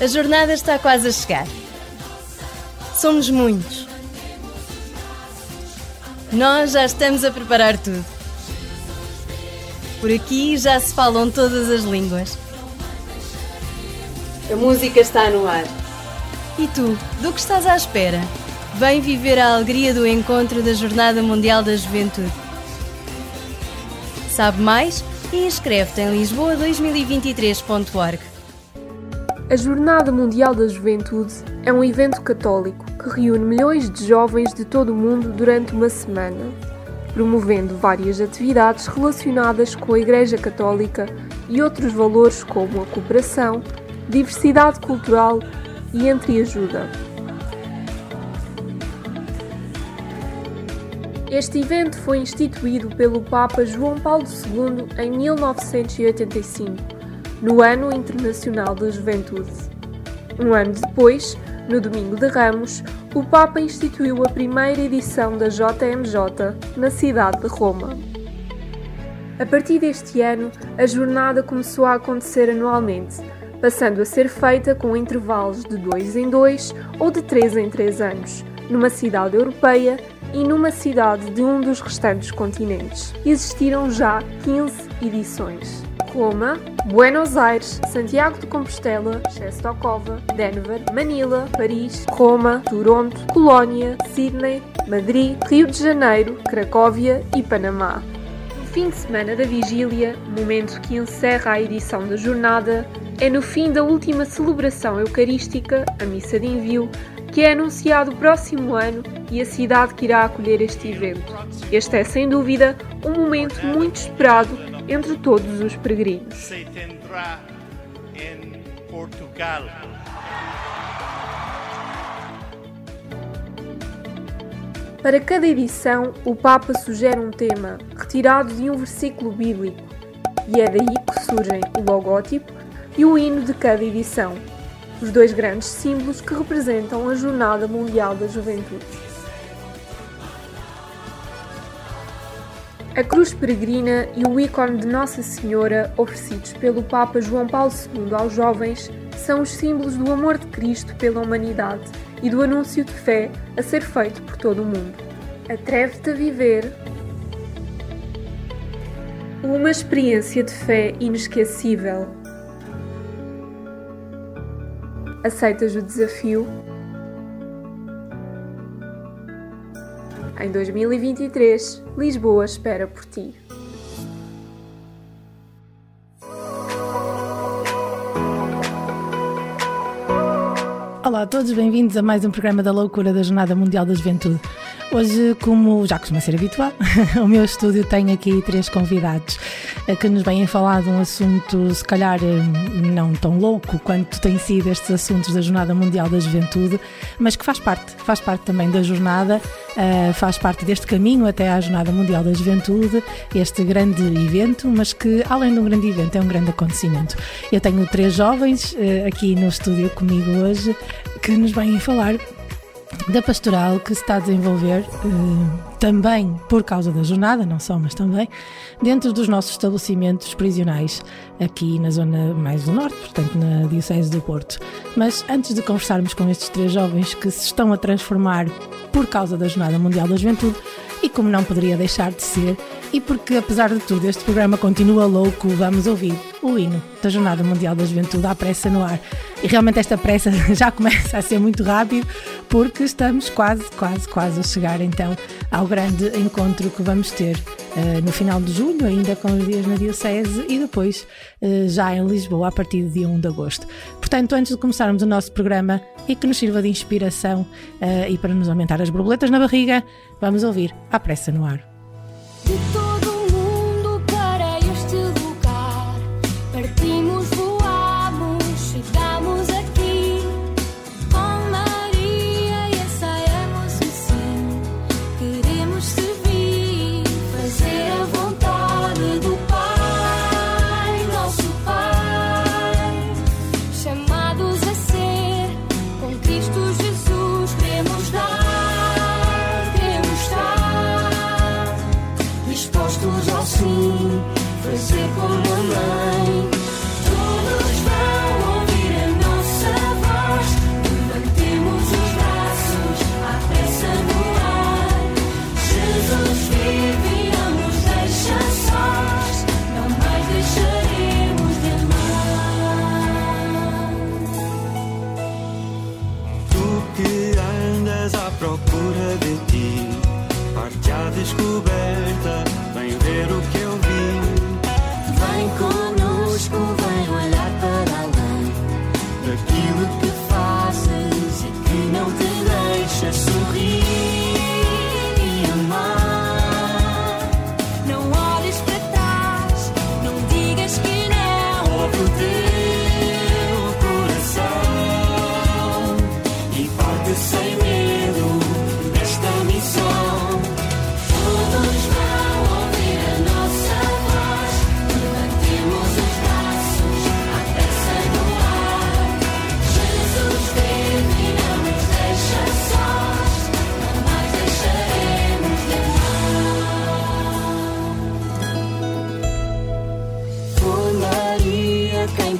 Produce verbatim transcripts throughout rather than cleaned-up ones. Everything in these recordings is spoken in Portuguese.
A jornada está quase a chegar. Somos muitos. Nós já estamos a preparar tudo. Por aqui já se falam todas as línguas. A música está no ar. E tu, do que estás à espera? Vem viver a alegria do encontro da Jornada Mundial da Juventude. Sabe mais? E inscreve-te em lisboa dois mil e vinte e três ponto org. A Jornada Mundial da Juventude é um evento católico que reúne milhões de jovens de todo o mundo durante uma semana, promovendo várias atividades relacionadas com a Igreja Católica e outros valores como a cooperação, diversidade cultural e entreajuda. Este evento foi instituído pelo Papa João Paulo segundo em mil novecentos e oitenta e cinco. No Ano Internacional da Juventude. Um ano depois, no Domingo de Ramos, o Papa instituiu a primeira edição da J M J na cidade de Roma. A partir deste ano, a jornada começou a acontecer anualmente, passando a ser feita com intervalos de dois em dois ou de três em três anos, numa cidade europeia e numa cidade de um dos restantes continentes. Existiram já quinze edições. Roma, Buenos Aires, Santiago de Compostela, Częstochowa, Denver, Manila, Paris, Roma, Toronto, Colónia, Sydney, Madrid, Rio de Janeiro, Cracóvia e Panamá. No fim de semana da vigília, momento que encerra a edição da jornada, é no fim da última celebração eucarística, a Missa de Envio, que é anunciado o próximo ano e a cidade que irá acolher este evento. Este é, sem dúvida, um momento muito esperado entre todos os peregrinos. Se tendrá em Portugal. Para cada edição, o Papa sugere um tema, retirado de um versículo bíblico, e é daí que surgem o logótipo e o hino de cada edição, os dois grandes símbolos que representam a Jornada Mundial da Juventude. A cruz peregrina e o ícone de Nossa Senhora, oferecidos pelo Papa João Paulo segundo aos jovens, são os símbolos do amor de Cristo pela humanidade e do anúncio de fé a ser feito por todo o mundo. Atreve-te a viver uma experiência de fé inesquecível. Aceitas o desafio? Em dois mil e vinte e três, Lisboa espera por ti. Olá a todos, bem-vindos a mais um programa da loucura da Jornada Mundial da Juventude. Hoje, como já costuma ser habitual, o meu estúdio tem aqui três convidados que nos vêm falar de um assunto, se calhar, não tão louco quanto têm sido estes assuntos da Jornada Mundial da Juventude, mas que faz parte, faz parte também da jornada, faz parte deste caminho até à Jornada Mundial da Juventude, este grande evento, mas que, além de um grande evento, é um grande acontecimento. Eu tenho três jovens aqui no estúdio comigo hoje que nos vêm falar da pastoral que se está a desenvolver eh, também por causa da jornada, não só, mas também dentro dos nossos estabelecimentos prisionais aqui na zona mais do norte, portanto na Diocese do Porto. Mas antes de conversarmos com estes três jovens que se estão a transformar por causa da Jornada Mundial da Juventude, e como não poderia deixar de ser, e porque apesar de tudo este programa continua louco, vamos ouvir o hino da Jornada Mundial da Juventude à pressa no ar. E realmente esta pressa já começa a ser muito rápido, porque estamos quase, quase, quase a chegar então ao grande encontro que vamos ter uh, no final de julho, ainda com os dias na Diocese, e depois uh, já em Lisboa a partir do dia primeiro de agosto. Portanto, antes de começarmos o nosso programa e que nos sirva de inspiração uh, e para nos aumentar as borboletas na barriga, vamos ouvir à pressa no ar. Fazer como a mãe, todos vão ouvir a nossa voz.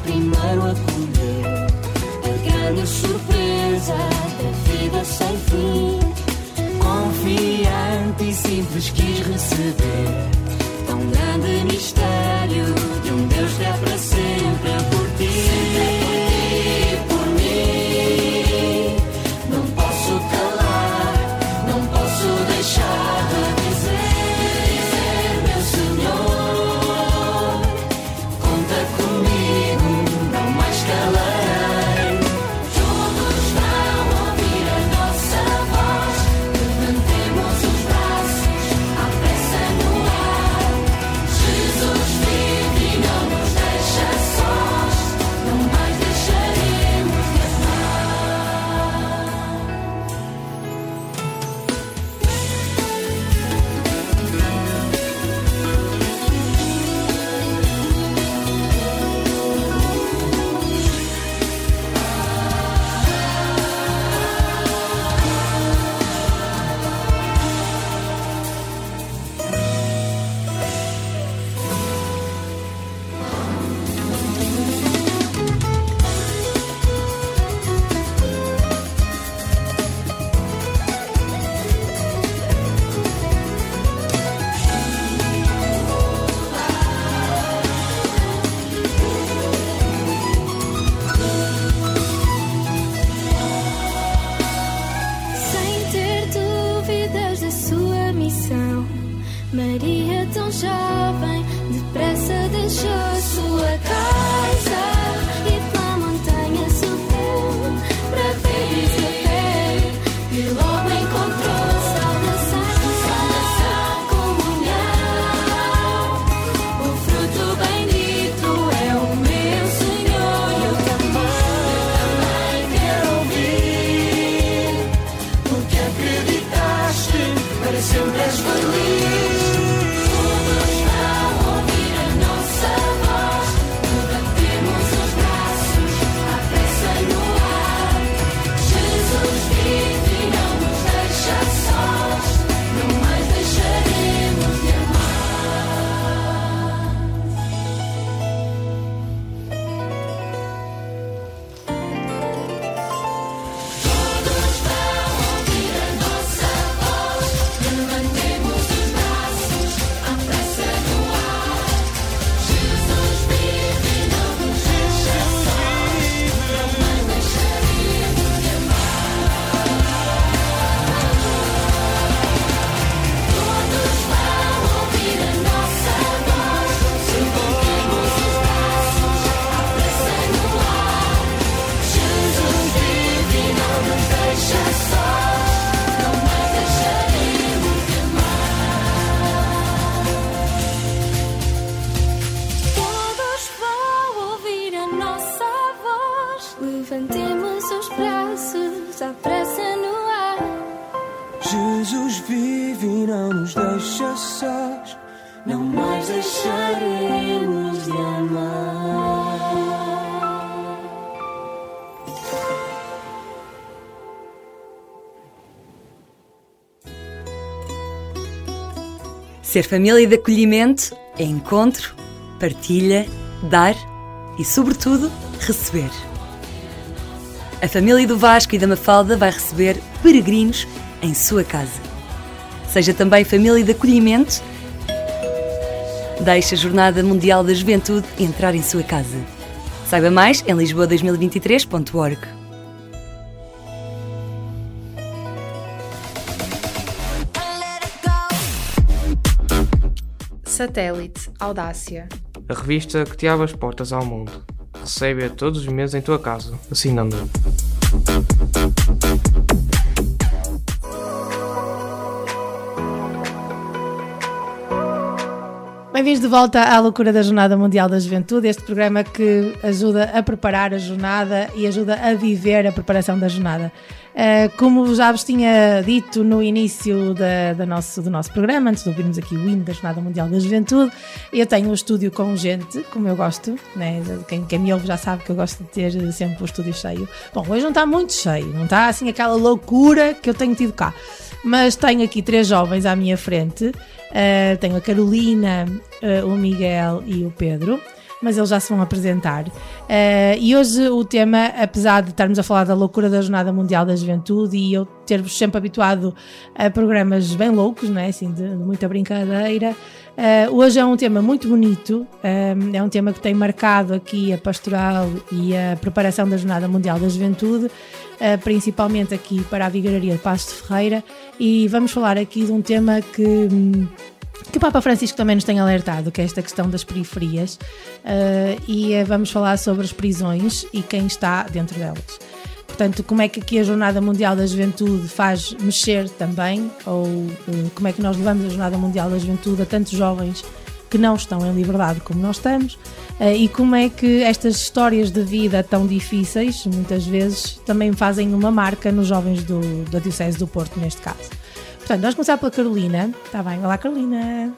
primeiro acolheu a grande surpresa da vida sem fim. Confiante e simples quis receber tão grande mistério de um Deus que é para sempre a curtir. Sempre a curtir por mim, não posso calar, não posso deixar de dizer, dizer, meu Senhor, conta comigo, não mais calar. Ser família de acolhimento é encontro, partilha, dar e, sobretudo, receber. A família do Vasco e da Mafalda vai receber peregrinos em sua casa. Seja também família de acolhimento, deixe a Jornada Mundial da Juventude entrar em sua casa. Saiba mais em lisboa dois mil e vinte e três ponto org. Satélite Audácia, a revista que te abre as portas ao mundo. Recebe-a todos os meses em tua casa, assinando. Bem-vindos de volta à loucura da Jornada Mundial da Juventude, este programa que ajuda a preparar a jornada e ajuda a viver a preparação da jornada. Como já vos tinha dito no início da, da nosso, do nosso programa, antes de ouvirmos aqui o hino da Jornada Mundial da Juventude, eu tenho um estúdio com gente, como eu gosto, né? quem, quem me ouve já sabe que eu gosto de ter sempre o estúdio cheio. Bom, hoje não está muito cheio, não está assim aquela loucura que eu tenho tido cá, mas tenho aqui três jovens à minha frente, uh, tenho a Carolina, uh, o Miguel e o Pedro. mas eles já se vão apresentar. Uh, e hoje o tema, apesar de estarmos a falar da loucura da Jornada Mundial da Juventude e eu ter-vos sempre habituado a programas bem loucos, não é? Assim, de, de muita brincadeira, uh, hoje é um tema muito bonito, um, é um tema que tem marcado aqui a pastoral e a preparação da Jornada Mundial da Juventude, uh, principalmente aqui para a Vigararia de Paços de Ferreira, e vamos falar aqui de um tema que... Hum, que o Papa Francisco também nos tem alertado, que é esta questão das periferias, uh, e vamos falar sobre as prisões e quem está dentro delas. Portanto, como é que aqui a Jornada Mundial da Juventude faz mexer também, ou uh, como é que nós levamos a Jornada Mundial da Juventude a tantos jovens que não estão em liberdade como nós estamos, uh, e como é que estas histórias de vida tão difíceis, muitas vezes, também fazem uma marca nos jovens do, da Diocese do Porto, neste caso. Portanto, vamos começar pela Carolina. Está bem, olá Carolina.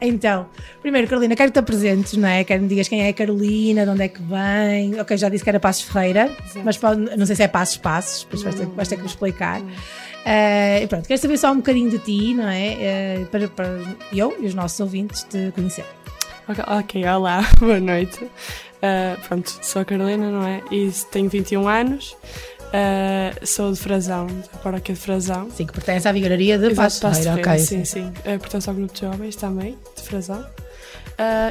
Então, primeiro Carolina, quero que te apresentes, não é? Quero que me digas quem é a Carolina, de onde é que vem. Ok, já disse que era Paços Ferreira, exato, mas não sei se é Paços Paços, depois vais ter, vais ter que me explicar. Uh, pronto, quero saber só um bocadinho de ti, não é? Uh, para, para eu e os nossos ouvintes te conhecerem. Ok, okay, olá, boa noite. Uh, pronto, sou a Carolina, não é? E tenho vinte e um anos. Uh, sou de Frazão, da paróquia de Frazão. Sim, que pertence à Vigararia de Paços de Ferreira, ok. Sim, sim, sim. Uh, pertence ao grupo de jovens também, de Frazão. Uh,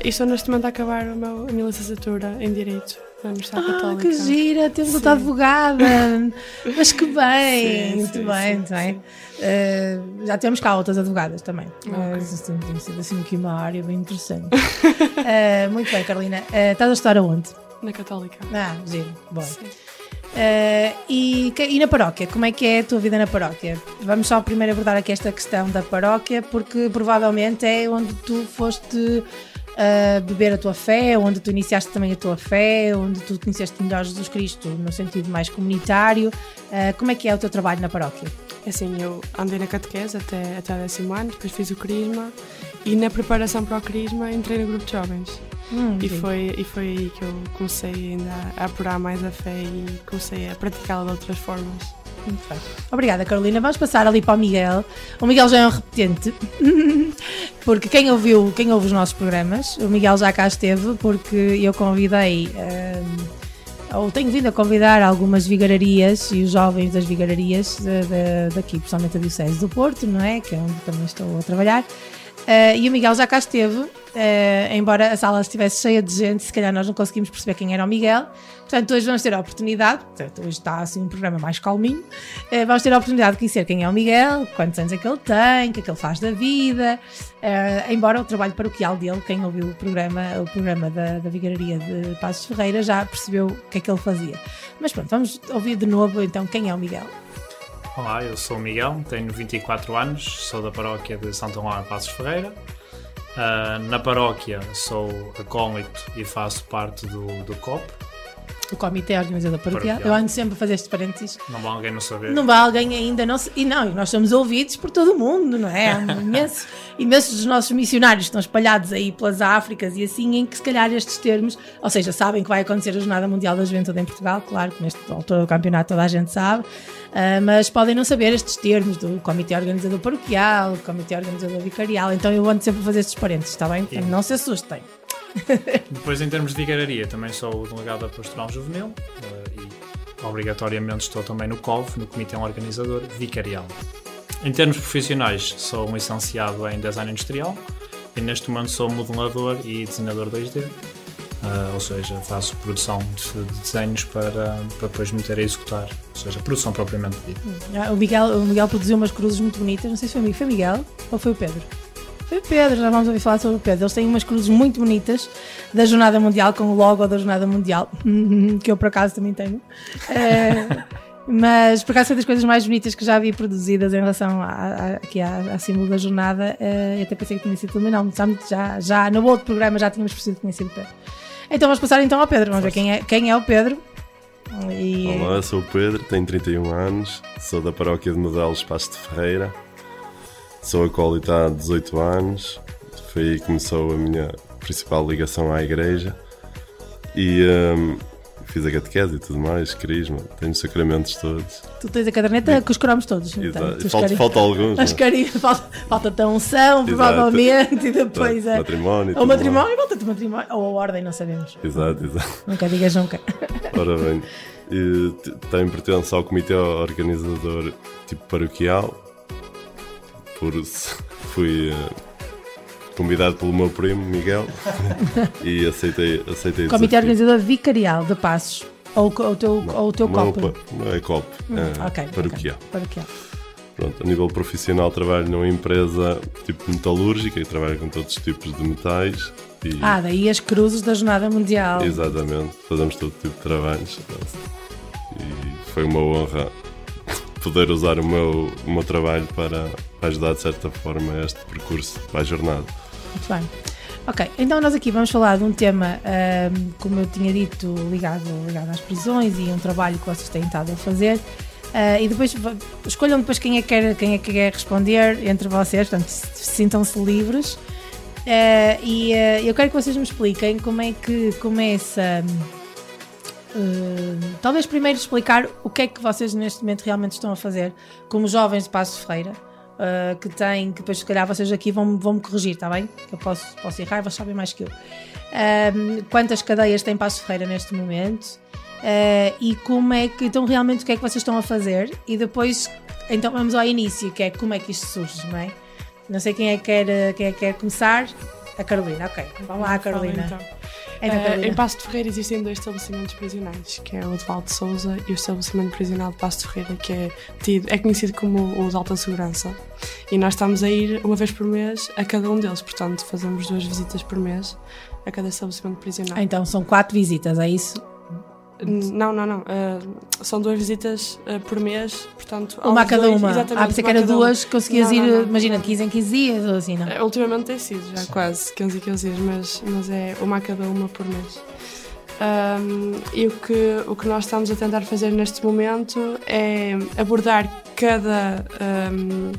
e estou neste momento a acabar a, meu, a minha licenciatura em Direito na Universidade Católica. Ah, que gira, temos outra advogada. Mas que bem, sim, muito sim, bem, sim, muito sim. bem. Uh, já temos cá outras advogadas também. Okay. Mas temos sido assim aqui uma área bem interessante. uh, muito bem, Carolina. Uh, estás a estudar aonde? Na Católica. Ah, giro, bom. Sim. Uh, e, e na paróquia, como é que é a tua vida na paróquia? Vamos só primeiro abordar aqui esta questão da paróquia, porque provavelmente é onde tu foste uh, beber a tua fé, onde tu iniciaste também a tua fé, onde tu conheceste melhor Jesus Cristo no sentido mais comunitário. Uh, como é que é o teu trabalho na paróquia? Assim, eu andei na catequese até, até o décimo ano, depois fiz o crisma e na preparação para o crisma entrei no grupo de jovens. Hum, e, foi, e foi aí que eu comecei ainda a apurar mais a fé e comecei a praticá-la de outras formas. Muito bem. Obrigada, Carolina. Vamos passar ali para o Miguel. O Miguel já é um repetente, porque quem ouviu, quem ouve os nossos programas, o Miguel já cá esteve, porque eu convidei... Um, ou tenho vindo a convidar algumas vigararias e os jovens das vigararias de, de, daqui, principalmente a Diocese do Porto, não é? Que é onde também estou a trabalhar. Uh, e o Miguel já cá esteve, uh, embora a sala estivesse cheia de gente, se calhar nós não conseguimos perceber quem era o Miguel. Portanto, hoje vamos ter a oportunidade, portanto, hoje está assim um programa mais calminho, uh, vamos ter a oportunidade de conhecer quem é o Miguel, quantos anos é que ele tem, o que é que ele faz da vida, uh, embora o trabalho paroquial dele, quem ouviu o programa, o programa da, da Vigararia de Paços de Ferreira já percebeu o que é que ele fazia. Mas pronto, vamos ouvir de novo então quem é o Miguel. Olá, eu sou o Miguel, tenho vinte e quatro anos, sou da paróquia de Santo Antão de Paços Ferreira. Uh, na paróquia sou acólito e faço parte do, do C O P. O Comité Organizador Paroquial. Eu ando sempre a fazer este parênteses. Não vai alguém não saber. Não vai alguém ainda não saber. E não, nós somos ouvidos por todo o mundo, não é? Imensos, imensos dos nossos missionários estão espalhados aí pelas Áfricas e assim, em que se calhar estes termos, ou seja, sabem que vai acontecer a Jornada Mundial da Juventude em Portugal, claro que nesta altura do campeonato toda a gente sabe, Uh, mas podem não saber estes termos do Comité Organizador Paroquial, Comité Organizador Vicarial, então eu ando sempre a fazer estes parênteses, está bem? Então, não se assustem. Depois, em termos de vicararia, também sou o delegado da Pastoral Juvenil uh, e obrigatoriamente estou também no C O V, no Comité Organizador Vicarial. Em termos profissionais, sou um licenciado em Design Industrial e neste momento sou modelador e desenhador dois D. Uh, ou seja, faço produção de, de desenhos para, para depois me ter a executar, ou seja, produção propriamente dita. Ah, o, Miguel, o Miguel produziu umas cruzes muito bonitas, não sei se foi, foi Miguel ou foi o Pedro? Foi o Pedro, já vamos ouvir falar sobre o Pedro. Eles têm umas cruzes muito bonitas da Jornada Mundial, com o logo da Jornada Mundial, que eu por acaso também tenho. Uh, Mas, por acaso, foi das coisas mais bonitas que já vi produzidas em relação a, a, aqui à, à símbolo da jornada. Uh, eu até pensei que tinha sido também, não, já, já no outro programa já tínhamos percebido que tinha sido Pedro. Então vamos passar então ao Pedro, vamos ver quem é, quem é o Pedro. E... Olá, sou o Pedro, tenho trinta e um anos, sou da paróquia de Modelos Paços de Ferreira, sou acólito há dezoito anos, foi aí que começou a minha principal ligação à igreja e... Um, fiz a catequese e tudo mais, crisma, tenho os sacramentos todos. Tu tens a caderneta e... com os cromos todos. Então, falta, falta alguns. Mas... falta, falta-te a unção, provavelmente, e depois a... matrimónio, ou matrimónio, volta-te matrimónio, ou a ordem, não sabemos. Exato, exato. Nunca digas nunca. Ora bem, e também pertence ao Comité Organizador tipo Paroquial, por fui... convidado pelo meu primo, Miguel, e aceitei, aceitei o Comité Organizador Vicarial de Paços, ou o teu, ou teu copo? É copo, hum, é, okay, paroquial. Okay, paroquial. Pronto, a nível profissional trabalho numa empresa tipo metalúrgica, que trabalha com todos os tipos de metais. E... ah, daí as cruzes da Jornada Mundial. Exatamente, fazemos todo tipo de trabalhos. E foi uma honra poder usar o meu, o meu trabalho para ajudar de certa forma este percurso para a jornada. Muito bem. Ok, então nós aqui vamos falar de um tema, um, como eu tinha dito, ligado, ligado às prisões e um trabalho que vocês têm estado a fazer. Uh, e depois escolham depois quem é que quer, quem é que quer responder entre vocês, portanto sintam-se livres. Uh, e uh, eu quero que vocês me expliquem como é que começa. Uh, talvez primeiro explicar o que é que vocês neste momento realmente estão a fazer como jovens de Paços de Ferreira, uh, que têm, que depois se calhar vocês aqui vão, vão me corrigir, está bem? Eu posso, posso errar, vocês sabem mais que eu. Uh, quantas cadeias tem Paços de Ferreira neste momento, uh, e como é que, então realmente o que é que vocês estão a fazer, e depois então vamos ao início, que é como é que isto surge, não é? Não sei quem é que quer, quem é que quer começar. A Carolina, ok, vamos lá, a Carolina. Então, é na Carolina. Uh, em Paços de Ferreira existem dois estabelecimentos prisionais, que é o de Vale de Sousa e o estabelecimento prisional de Paços de Ferreira, que é, tido, é conhecido como o de alta segurança, e nós estamos a ir uma vez por mês a cada um deles, portanto fazemos duas visitas por mês a cada estabelecimento prisional. Então são quatro visitas, é isso? Não, não, não. Uh, são duas visitas uh, por mês, portanto... Uma a cada dois, uma? Ah, pensei que era duas, um. Conseguias não, ir, não, não, imagina, não. quinze em quinze dias ou assim, não? Uh, ultimamente tem sido, já quase, quinze em quinze dias, mas, mas é uma a cada uma por mês. Um, e o que, o que nós estamos a tentar fazer neste momento é abordar cada um,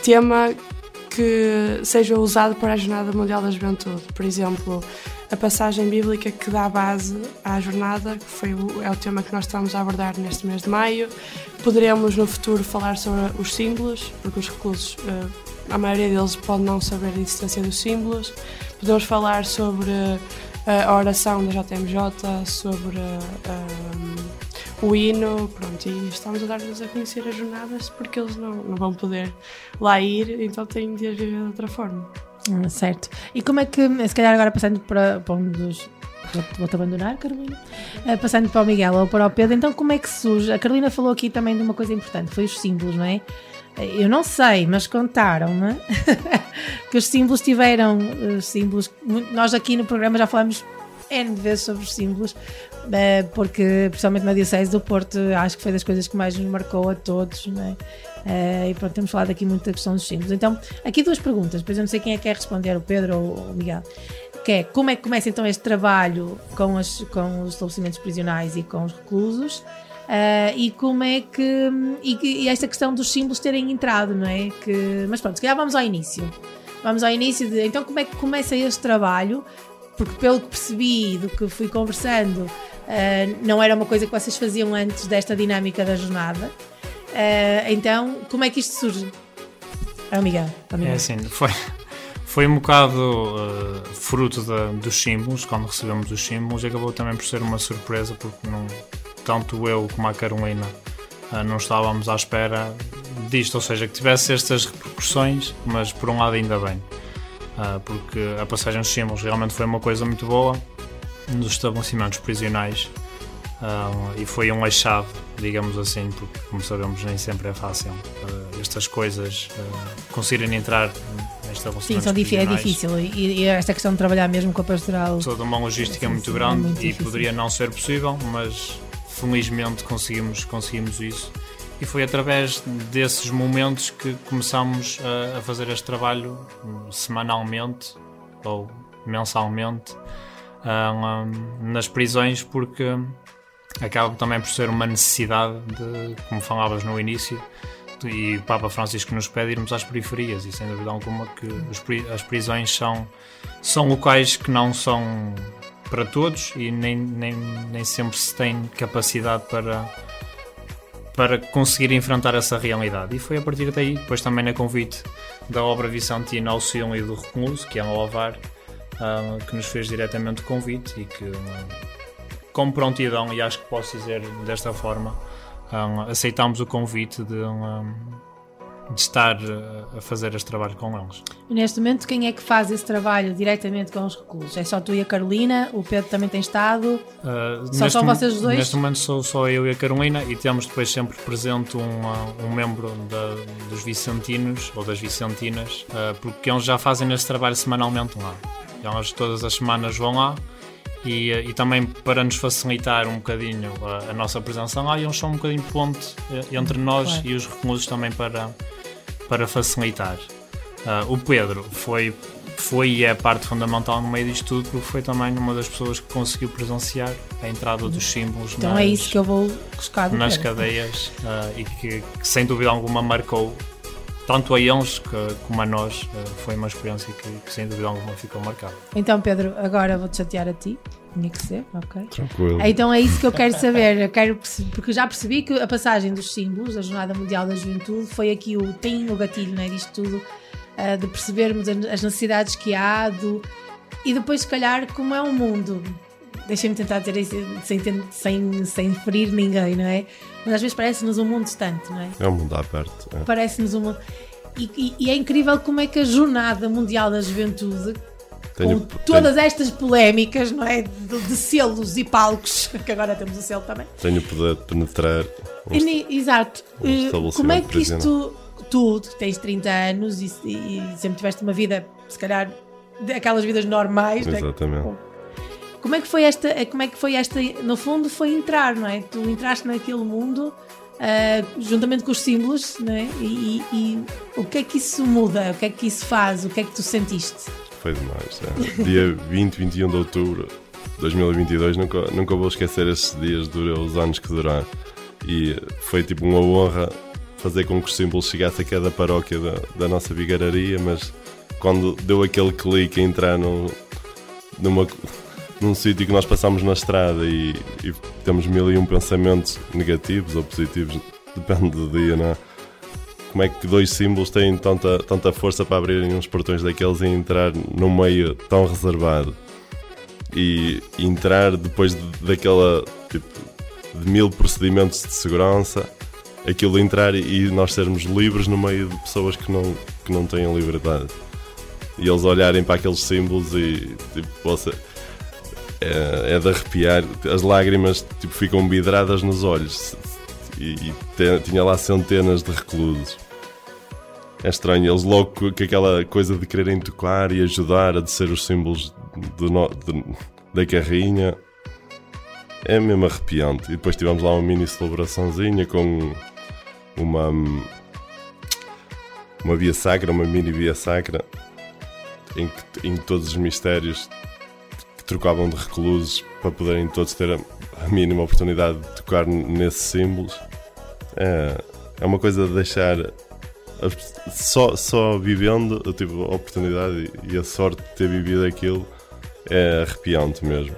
tema que seja usado para a Jornada Mundial da Juventude. Por exemplo... a passagem bíblica que dá base à jornada, que foi o, é o tema que nós estamos a abordar neste mês de maio. Poderemos no futuro falar sobre os símbolos, porque os reclusos, uh, a maioria deles pode não saber a existência dos símbolos. Podemos falar sobre uh, a oração da J M J, sobre uh, um, o hino, pronto, e estamos a dar-lhes a conhecer as jornadas, porque eles não, não vão poder lá ir, então têm de as viver de outra forma. Hum, certo. E como é que, se calhar agora passando para, para um dos... Vou-te abandonar, Carolina. Uh, passando para o Miguel ou para o Pedro, então como é que surge? A Carolina falou aqui também de uma coisa importante, foi os símbolos, não é? Eu não sei, mas contaram-me que os símbolos tiveram... Os símbolos, nós aqui no programa já falamos N vezes sobre os símbolos, uh, porque principalmente na Diocese do Porto acho que foi das coisas que mais nos marcou a todos, não é? Uh, e pronto, temos falado aqui muito da questão dos símbolos. Então, aqui duas perguntas, depois eu não sei quem é que quer responder, o Pedro ou o Miguel, que é, como é que começa então este trabalho com, as, com os estabelecimentos prisionais e com os reclusos, uh, e como é que e, e esta questão dos símbolos terem entrado, não é? Que, mas pronto, se calhar vamos ao início vamos ao início, de, então como é que começa este trabalho, porque pelo que percebi do que fui conversando, uh, não era uma coisa que vocês faziam antes desta dinâmica da jornada. Uh, então, como é que isto surge? Ah, Miguel, também. É assim, foi, foi um bocado uh, fruto da, dos símbolos, quando recebemos os símbolos, e acabou também por ser uma surpresa, porque não, tanto eu como a Carolina uh, não estávamos à espera disto, ou seja, que tivesse estas repercussões, mas por um lado ainda bem, uh, porque a passagem dos símbolos realmente foi uma coisa muito boa nos estabelecimentos prisionais. Uh, e foi um achado, digamos assim, porque como sabemos nem sempre é fácil uh, estas coisas uh, conseguirem entrar nesta velocidade. Sim, difícil, é difícil, e, e esta questão de trabalhar mesmo com a pastoral, toda uma logística é, muito sim, grande é muito e difícil. Poderia não ser possível, mas felizmente conseguimos, conseguimos isso, e foi através desses momentos que começamos a, a fazer este trabalho semanalmente ou mensalmente uh, um, nas prisões, porque acaba também por ser uma necessidade, de, como falavas no início, e o Papa Francisco nos pede irmos às periferias, e sem dúvida alguma que os, as prisões são, são locais que não são para todos e nem, nem, nem sempre se tem capacidade para, para conseguir enfrentar essa realidade. E foi a partir daí, depois também a convite da obra Vicentina ao Sion e do Recluso, que é um alvar, uh, que nos fez diretamente o convite e que, um, com prontidão, e acho que posso dizer desta forma, um, aceitámos o convite de... Um, de estar a fazer este trabalho com eles. Neste momento, quem é que faz esse trabalho diretamente com os reclusos? É só tu e a Carolina? O Pedro também tem estado? Uh, só são vocês dois? Neste momento sou só eu e a Carolina, e temos depois sempre presente um, uh, um membro da, dos Vicentinos ou das Vicentinas, uh, porque eles já fazem este trabalho semanalmente lá. Eles todas as semanas vão lá e, uh, e também para nos facilitar um bocadinho a, a nossa presença lá, e eles são um bocadinho ponte entre nós, claro, e os reclusos também para... para facilitar. Uh, o Pedro foi, foi e é parte fundamental no meio disto tudo, porque foi também uma das pessoas que conseguiu presenciar a entrada dos símbolos então nas, é isso que eu vou buscar do nas Pedro. cadeias uh, e que, que sem dúvida alguma marcou tanto a eles que, como a nós. Uh, foi uma experiência que, que sem dúvida alguma ficou marcada. Então, Pedro, agora vou-te chatear a ti. Tinha que ser, ok. Tranquilo. Então é isso que eu quero saber. Eu quero perce- porque já percebi que a passagem dos símbolos, a Jornada Mundial da Juventude, foi aqui o tem o gatilho, não é? Disto tudo, uh, de percebermos as necessidades que há do, e depois, se calhar, como é o mundo. Deixem-me tentar dizer isso sem, sem, sem ferir ninguém, não é? Mas às vezes parece-nos um mundo distante, não é? É um mundo à parte. É. Parece-nos um mundo. E, e, e é incrível como é que a Jornada Mundial da Juventude, Tenho, com todas tenho, estas polémicas, não é? De, de selos e palcos, que agora temos o selo também. Tenho o poder de penetrar. Um e, exato. Um Como é que isto, tu, que tens trinta anos e, e sempre tiveste uma vida, se calhar, daquelas vidas normais. Exatamente. Né? Como é que foi esta, como é que foi esta, no fundo, foi entrar, não é? Tu entraste naquele mundo, uh, juntamente com os símbolos, não é? E, e, e o que é que isso muda? O que é que isso faz? O que é que tu sentiste? Foi demais, é. Dia vinte, vinte e um de outubro de dois mil e vinte e dois, nunca, nunca vou esquecer esses dias, durou os anos que duraram, e foi tipo uma honra fazer com que os símbolos chegassem a cada paróquia da, da nossa vigararia, mas quando deu aquele clique a entrar num, numa, num sítio que nós passámos na estrada e, e temos mil e um pensamentos negativos ou positivos, depende do dia, não é? Como é que dois símbolos têm tanta, tanta força para abrirem uns portões daqueles e entrar num meio tão reservado? E, e entrar depois de, daquela, tipo, de mil procedimentos de segurança, aquilo de entrar e, e nós sermos livres no meio de pessoas que não, que não têm liberdade. E eles olharem para aqueles símbolos e, tipo, você, é, é de arrepiar. As lágrimas, tipo, ficam vidradas nos olhos. E, e te, tinha lá centenas de reclusos. É estranho, eles logo com, com aquela coisa de quererem tocar e ajudar a descer os símbolos do no, de, da carrinha. É mesmo arrepiante. E depois tivemos lá uma mini celebraçãozinha com uma uma via sacra, uma mini via sacra em que em todos os mistérios que trocavam de reclusos para poderem todos ter a, a mínima oportunidade de tocar nesses símbolos. É, é uma coisa de deixar a, só, só vivendo. Eu tive a oportunidade e a sorte de ter vivido aquilo. É arrepiante mesmo.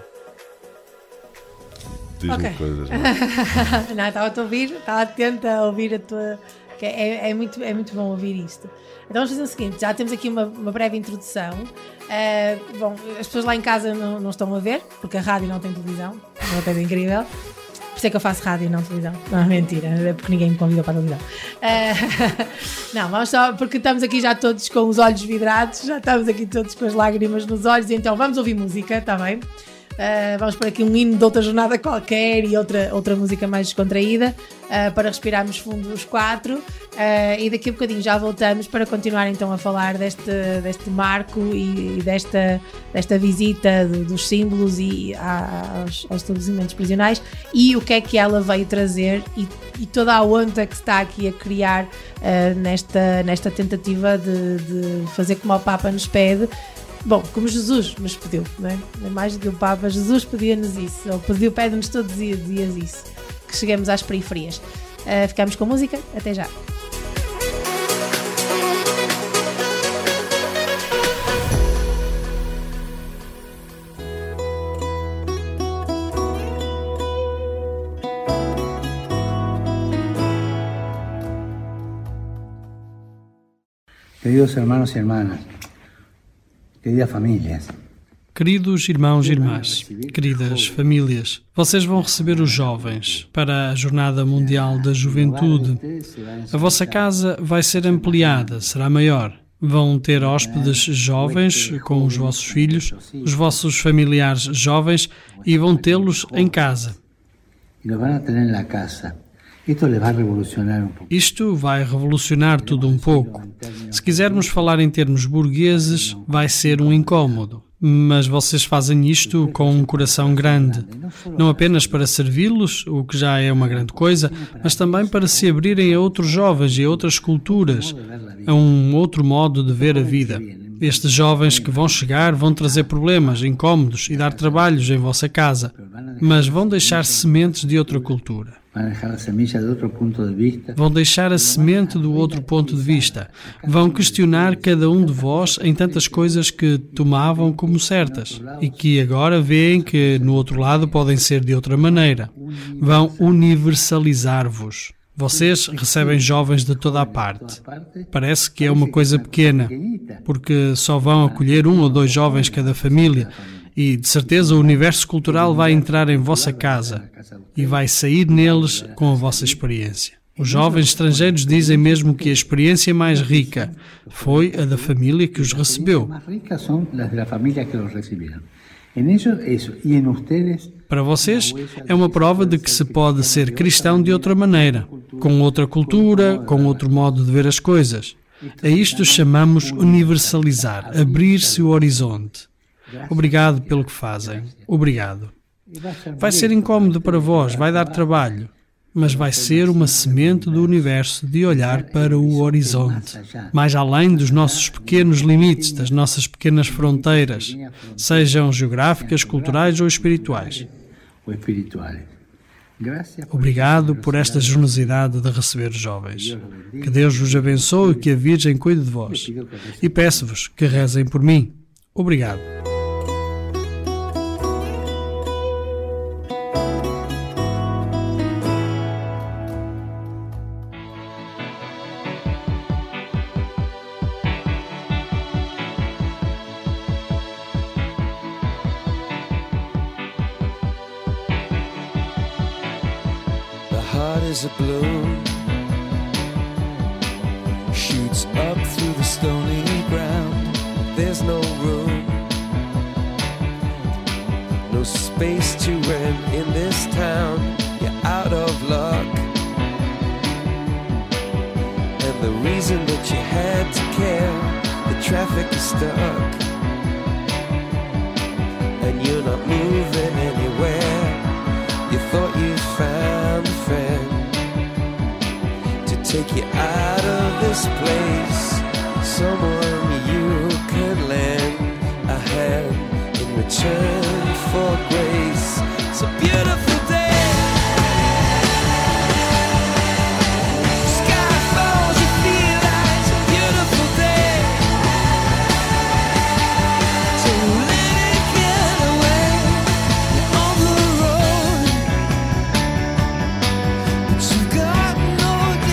Diz-me okay. coisas, não é? Não, estava a ouvir, estava atenta a ouvir a tua. É, é, muito, é muito bom ouvir isto. Então vamos fazer o seguinte, já temos aqui uma, uma breve introdução. Uh, bom, as pessoas lá em casa não, não estão a ver, porque a rádio não tem televisão, é uma coisa incrível. Por isso é que eu faço rádio e não televisão. Não, mentira, é porque ninguém me convidou para a televisão. Uh, não, vamos só, porque estamos aqui já todos com os olhos vidrados, já estamos aqui todos com as lágrimas nos olhos, então vamos ouvir música, está bem? Uh, vamos por aqui um hino de outra jornada qualquer e outra, outra música mais descontraída, uh, para respirarmos fundo os quatro, uh, e daqui a bocadinho já voltamos para continuar então a falar deste, deste marco e, e desta, desta visita do, dos símbolos e a, aos, aos estabelecimentos prisionais, e o que é que ela veio trazer e, e toda a onda que se está aqui a criar, uh, nesta, nesta tentativa de, de fazer como o Papa nos pede. Bom, como Jesus nos pediu, não é? Mais do que o Papa, Jesus pedia-nos isso, ou pediu, pede-nos todos os dias isso, que chegamos às periferias. Uh, ficamos com música, até já. Queridos hermanos e hermanas, queridas famílias. Queridos irmãos e irmãs, queridas famílias, vocês vão receber os jovens para a Jornada Mundial da Juventude. A vossa casa vai ser ampliada, será maior. Vão ter hóspedes jovens com os vossos filhos, os vossos familiares jovens e vão tê-los em casa. Isto vai revolucionar tudo um pouco. Se quisermos falar em termos burgueses, vai ser um incómodo. Mas vocês fazem isto com um coração grande, não apenas para servi-los, o que já é uma grande coisa, mas também para se abrirem a outros jovens e a outras culturas, a um outro modo de ver a vida. Estes jovens que vão chegar vão trazer problemas, incómodos e dar trabalhos em vossa casa, mas vão deixar sementes de outra cultura. Vão deixar a semente do outro ponto de vista. Vão questionar cada um de vós em tantas coisas que tomavam como certas e que agora veem que no outro lado podem ser de outra maneira. Vão universalizar-vos. Vocês recebem jovens de toda a parte. Parece que é uma coisa pequena, porque só vão acolher um ou dois jovens cada família. E, de certeza, o universo cultural vai entrar em vossa casa e vai sair neles com a vossa experiência. Os jovens estrangeiros dizem mesmo que a experiência mais rica foi a da família que os recebeu. Para vocês, é uma prova de que se pode ser cristão de outra maneira, com outra cultura, com outro modo de ver as coisas. A isto chamamos universalizar, abrir-se o horizonte. Obrigado pelo que fazem. Obrigado. Vai ser incómodo para vós, vai dar trabalho, mas vai ser uma semente do universo de olhar para o horizonte, mais além dos nossos pequenos limites, das nossas pequenas fronteiras, sejam geográficas, culturais ou espirituais. Obrigado por esta generosidade de receber os jovens. Que Deus vos abençoe e que a Virgem cuide de vós. E peço-vos que rezem por mim. Obrigado. A blow shoots up through the stony ground. There's no room, no space to rent in this town. You're out of luck, and the reason that you had to care, the traffic is stuck, and you're not moving anywhere. You thought you found a friend take you out of this place, someone you can lend a hand in return for grace. It's a beautiful day. Sky falls, you feel that it's a beautiful day to let it get away. You're on the road, but you got no destination.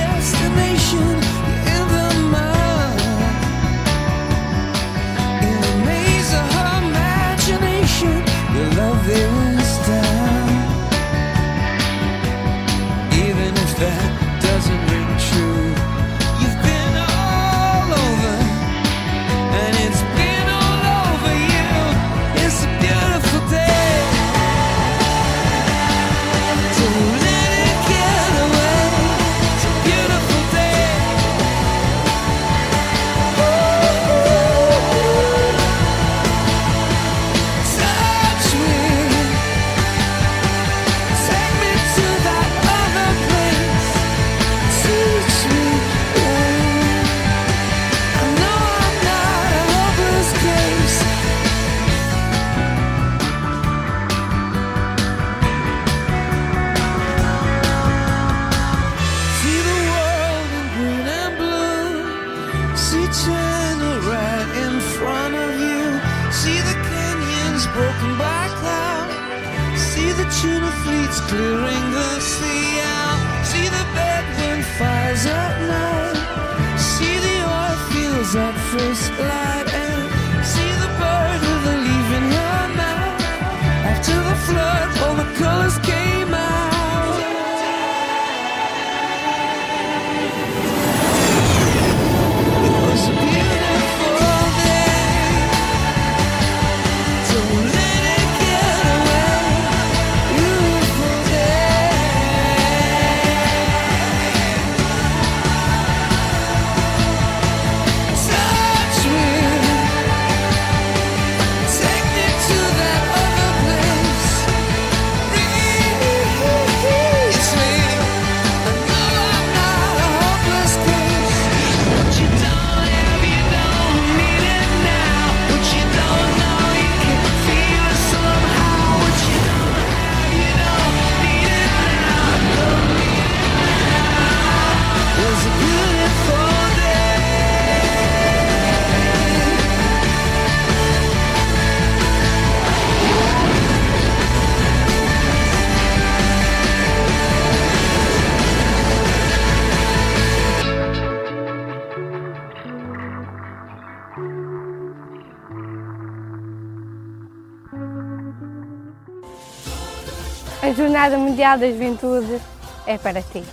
gaze at first light and see the bird with a leaf in her mouth. After the flood, all the colors came out. It was a beautiful day. Don't let it get away. Beautiful day. Touch me. Take me to that other place. Release me. I know I'm not a hopeless case. But you don't have, you don't need it now. But you don't know, you can feel it somehow. But you don't have, you don't need it now. Don't need it now. It was a beautiful day. A Jornada Mundial da Juventude é para ti.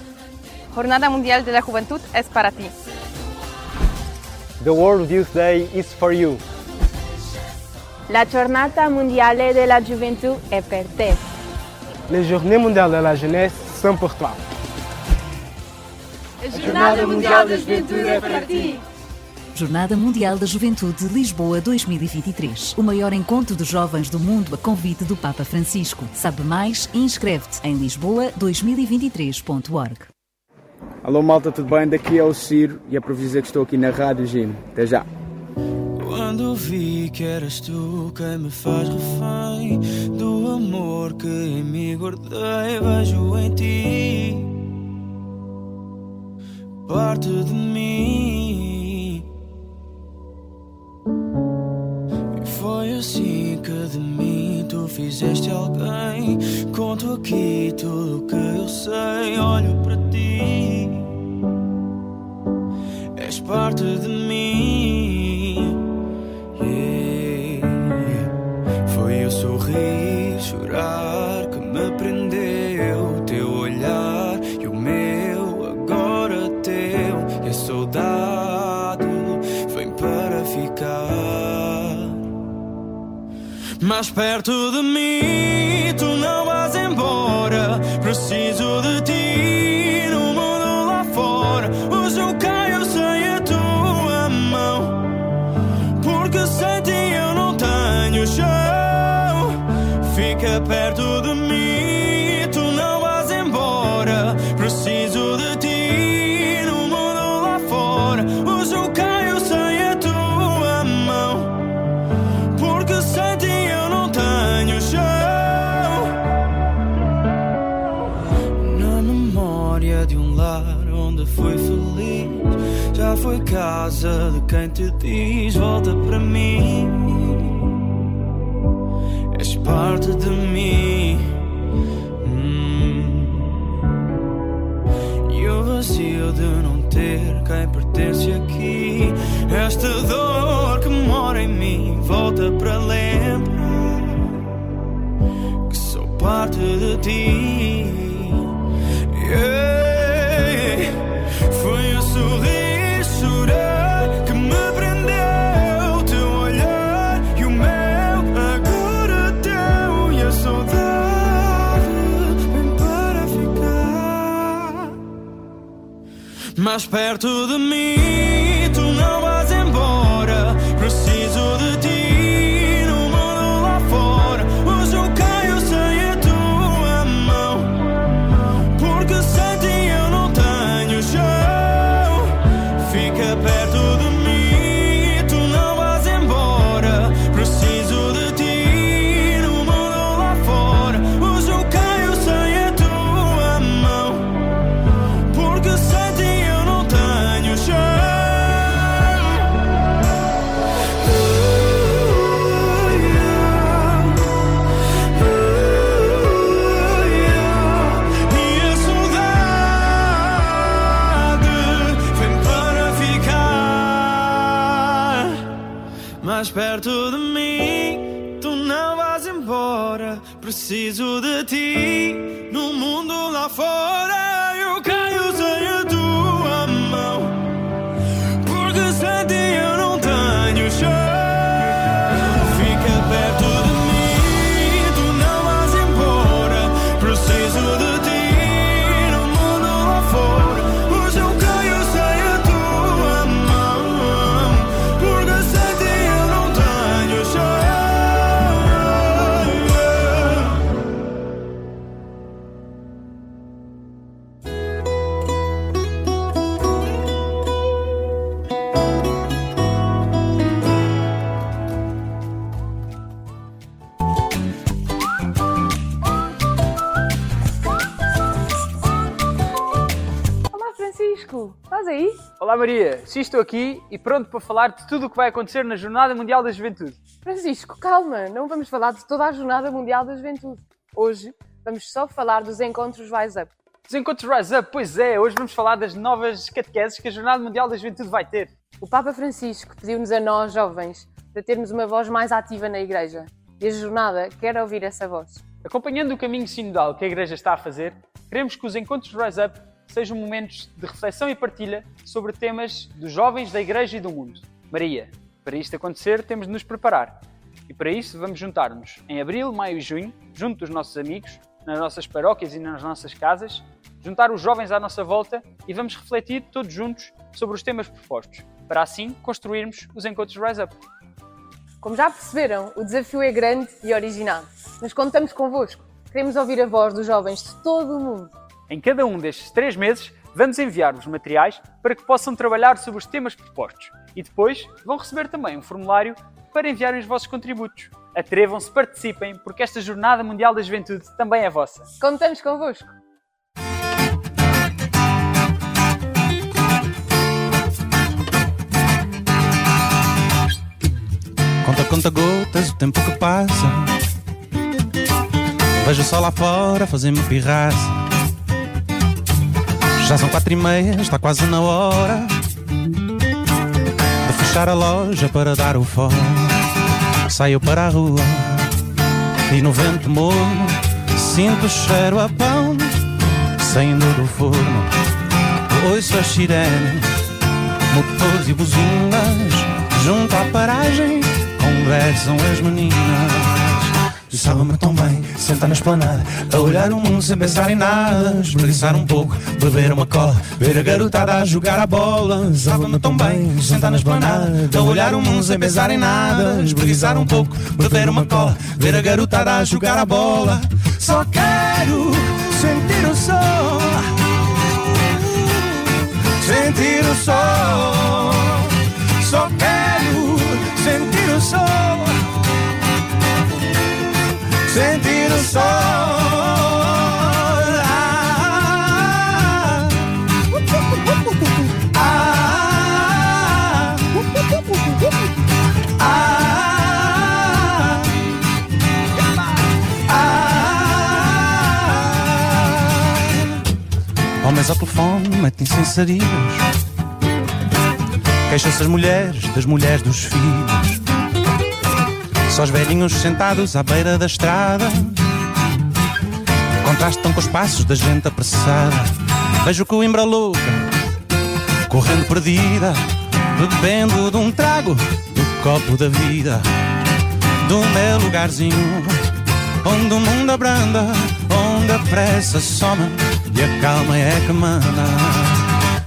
Jornada Mundial de la Juventud es para ti. The World Youth Day is for you. La Jornada Mundial de la Juventud es para ti. Les Journées Mondiales de la Jeunesse sont pour toi. A Jornada Mundial da Juventude é para ti. Jornada Mundial da Juventude Lisboa dois mil e vinte e três. O maior encontro de jovens do mundo a convite do Papa Francisco. Sabe mais e inscreve-te em lisboa dois mil e vinte e três ponto org. Alô malta, tudo bem? Daqui é o Ciro e é para vos dizer que estou aqui na Rádio G I M. Até já! Quando vi que eras tu quem me faz refém do amor que em mim guardei, vejo em ti parte de mim. E foi assim que de mim tu fizeste alguém. Conto aqui tudo o que eu sei, olho para ti. És parte de mim. Yeah. Foi eu sorrir, chorar que me prendeu. O teu olhar e o meu agora teu. E a saudade vem para ficar mais perto de mim. Tu não vais embora, preciso de ti no mundo lá fora. Hoje eu caio sem a tua mão, porque sem ti eu não tenho chão. Fica perto de mim, tu não vais embora, preciso de ti no mundo lá fora. Hoje eu caio sem a tua mão, porque sem ti eu não tenho chão. Na memória de um lar onde fui feliz, já foi casa de quem te diz volta para mim. És parte de mim. Hum. E o vazio de não ter quem pertence aqui. Esta dor que mora em mim volta para lembrar que sou parte de ti. Yeah. Foi um sorriso, chorar que me prendeu. O teu olhar e o meu agora teu. E a saudade vem para ficar mais perto de mim. Tu não vais embora, preciso de ti no mundo lá fora. Hoje eu caio sem a tua mão, porque sem ti eu não tenho chão. Fica perto de mim, tu não vais embora, preciso de ti no mundo lá fora. Hoje eu caio sem a tua mão, porque sem ti eu não tenho chão. mim, tu não vais embora. Preciso de ti, no mundo lá fora eu caio sem a tua mão, porque sem ti eu não tenho chão. Estás aí? Olá Maria, sim, estou aqui e pronto para falar de tudo o que vai acontecer na Jornada Mundial da Juventude. Francisco, calma, não vamos falar de toda a Jornada Mundial da Juventude. Hoje vamos só falar dos encontros Rise Up. Os encontros Rise Up, pois é, hoje vamos falar das novas catequeses que a Jornada Mundial da Juventude vai ter. O Papa Francisco pediu-nos a nós, jovens, para termos uma voz mais ativa na Igreja e a Jornada quer ouvir essa voz. Acompanhando o caminho sinodal que a Igreja está a fazer, queremos que os encontros Rise Up sejam momentos de reflexão e partilha sobre temas dos jovens da Igreja e do mundo. Maria, para isto acontecer temos de nos preparar e para isso vamos juntar-nos em abril, maio e junho, junto dos nossos amigos, nas nossas paróquias e nas nossas casas, juntar os jovens à nossa volta e vamos refletir todos juntos sobre os temas propostos, para assim construirmos os encontros Rise Up. Como já perceberam, o desafio é grande e original, mas contamos convosco, queremos ouvir a voz dos jovens de todo o mundo. Em cada um destes três meses, vamos enviar-vos materiais para que possam trabalhar sobre os temas propostos e depois vão receber também um formulário para enviarem os vossos contributos. Atrevam-se, participem, porque esta Jornada Mundial da Juventude também é vossa. Contamos convosco! Conta, conta gotas, o tempo que passa. Vejo o sol lá fora, fazer-me pirraça. Já são quatro e meia, está quase na hora de fechar a loja para dar o fora. Saio para a rua e no vento morno sinto o cheiro a pão saindo do forno. Ouço as sirenes, motores e buzinas. Junto à paragem conversam as meninas. Sabe-me tão bem, sentar na esplanada, a olhar o mundo sem pensar em nada, espreguiçar um pouco, beber uma cola, ver a garotada a jogar a bola. Sabe-me tão bem, sentar na esplanada, a olhar o mundo sem pensar em nada, espreguiçar um pouco, beber uma cola, ver a garotada a jogar a bola. Só quero sentir o sol, sentir o sol. Só quero sentir o sol, sentir o sol. Ah, ah, ah, ah, ah. Homens ao telefone metem-se em sarias, queixam-se as mulheres das mulheres dos filhos. Só os velhinhos sentados à beira da estrada contrastam com os passos da gente apressada. Vejo Coimbra louca, correndo perdida, bebendo de um trago do copo da vida. Do meu lugarzinho, onde o mundo abranda, onde a pressa soma e a calma é que manda.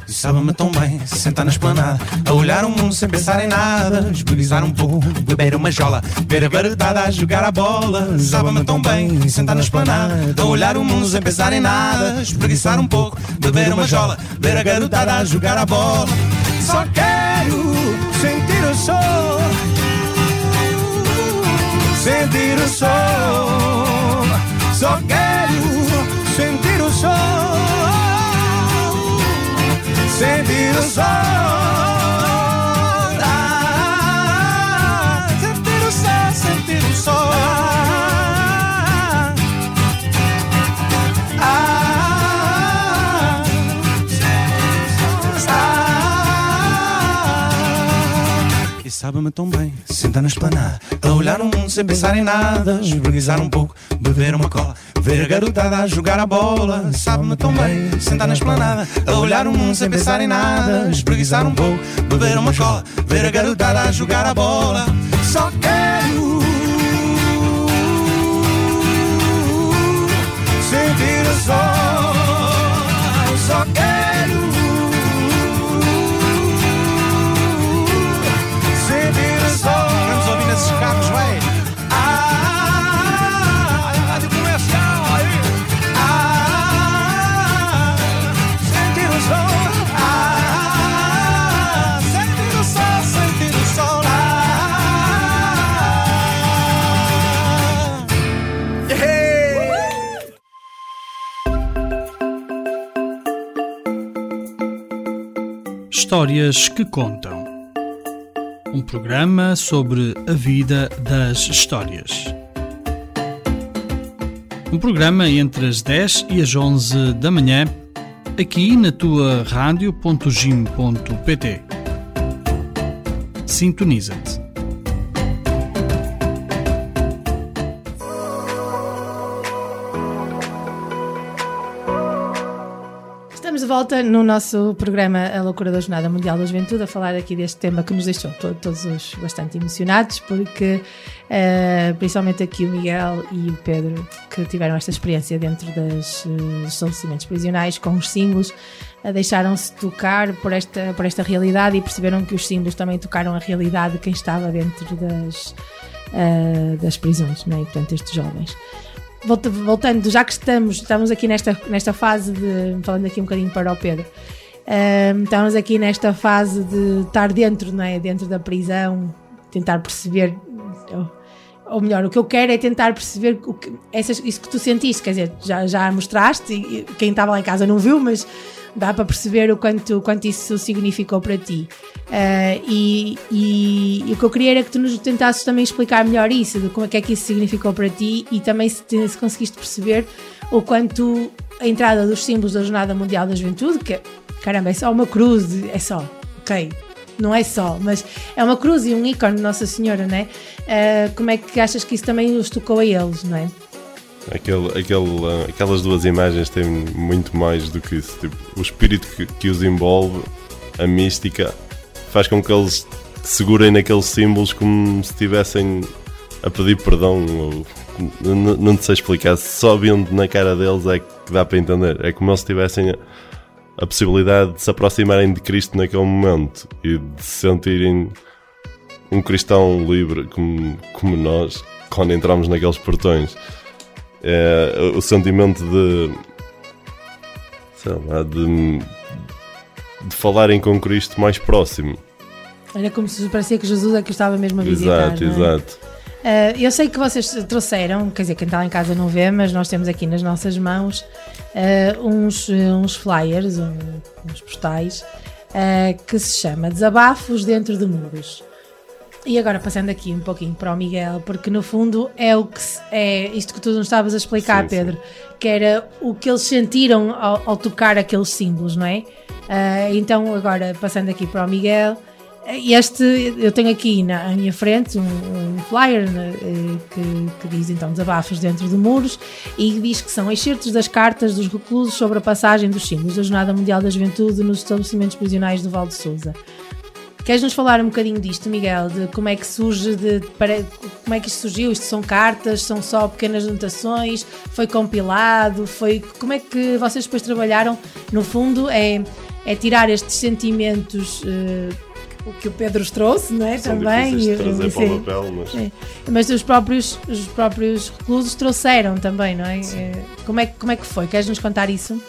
Sabe-me tão bem, sentar na esplanada, a olhar o mundo sem pensar em nada, espreguiçar um pouco, beber uma jola, ver a garotada a jogar a bola. Sabe-me tão bem, sentar na esplanada, a olhar o mundo sem pensar em nada, espreguiçar um pouco, beber uma jola, ver a garotada a jogar a bola. Só quero sentir o sol, sentir o sol. Só quero sentir o sol, sentir o sol. Ah, sentir o sol, sentir o sol. Ah, ah, sentir o sol. Ah, Sabe-me tão bem, sentar na esplanada, a olhar o mundo sem pensar em nada, espreguiçar um pouco, beber uma cola, ver a garotada a jogar a bola. Sabe-me tão bem, sentar na esplanada, a olhar o mundo sem pensar em nada, espreguiçar um pouco, beber uma cola, ver a garotada a jogar a bola. Só quero sentir o sol, só quero sentir o sol. Vamos ouvir nesses carros, vai. Ah, rádio comercial, aí. Ah, sentir o sol. Ah, sentir o sol, sentir o sol. Ah, yeah. uh-huh. Histórias que contam. Um programa sobre a vida das histórias. Um programa entre as dez e as onze da manhã, aqui na tua rádio ponto gim ponto pt. Sintoniza-te. Volta no nosso programa A Loucura da Jornada Mundial da Juventude, a falar aqui deste tema que nos deixou to- todos os bastante emocionados, porque uh, principalmente aqui o Miguel e o Pedro, que tiveram esta experiência dentro dos uh, estabelecimentos prisionais com os símbolos, uh, deixaram-se tocar por esta, por esta realidade e perceberam que os símbolos também tocaram a realidade de quem estava dentro das, uh, das prisões, não é? E, portanto, estes jovens. Voltando, já que estamos, estamos aqui nesta, nesta fase de, falando aqui um bocadinho para o Pedro, um, estamos aqui nesta fase de estar dentro, não é? Dentro da prisão, tentar perceber, ou, ou melhor, o que eu quero é tentar perceber o que, essas, isso que tu sentiste, quer dizer, já, já mostraste, e quem estava lá em casa não viu, mas dá para perceber o quanto, quanto isso significou para ti. Uh, e, e, e o que eu queria era que tu nos tentasses também explicar melhor isso, de como é que, é que isso significou para ti, e também se, te, se conseguiste perceber o quanto a entrada dos símbolos da Jornada Mundial da Juventude, que caramba, é só uma cruz, é só, ok, não é só, mas é uma cruz e um ícone de Nossa Senhora, não é? Uh, como é que achas que isso também os tocou a eles, não é? Aquele, aquele, aquelas duas imagens têm muito mais do que isso, tipo, o espírito que, que os envolve, a mística, faz com que eles segurem naqueles símbolos como se estivessem a pedir perdão, ou, n- não sei explicar, só vendo na cara deles é que dá para entender, é como se tivessem a, a possibilidade de se aproximarem de Cristo naquele momento e de se sentirem um cristão livre como, como nós quando entramos naqueles portões. É, o sentimento de, sei lá, de, de falarem com Cristo mais próximo. Era como se parecia que Jesus é que estava mesmo a visitar. Exato, não é? Exato. Uh, eu sei que vocês trouxeram, quer dizer, quem está lá em casa não vê, mas nós temos aqui nas nossas mãos uh, uns, uns flyers, um, uns postais, uh, que se chama Desabafos Dentro de Muros. E agora passando aqui um pouquinho para o Miguel, porque no fundo é o que se, é isto que tu não estavas a explicar, sim, Pedro, sim. Que era o que eles sentiram ao, ao tocar aqueles símbolos, não é? Uh, então agora passando aqui para o Miguel, este eu tenho aqui na à minha frente um, um flyer, né, que, que diz então Desabafos Dentro de Muros, e diz que são excertos das cartas dos reclusos sobre a passagem dos símbolos da Jornada Mundial da Juventude nos estabelecimentos prisionais do Vale de Sousa. Queres nos falar um bocadinho disto, Miguel? De como é que surge, de, de, para, como é que isto surgiu? Isto são cartas, são só pequenas anotações, foi compilado, foi... Como é que vocês depois trabalharam? No fundo, é, é tirar estes sentimentos, uh, o que o Pedro trouxe, não é? São também difíceis de trazer para o papel, mas... É, mas os próprios, os próprios reclusos trouxeram também, não é? É, como é, como é que foi? Queres nos contar isso?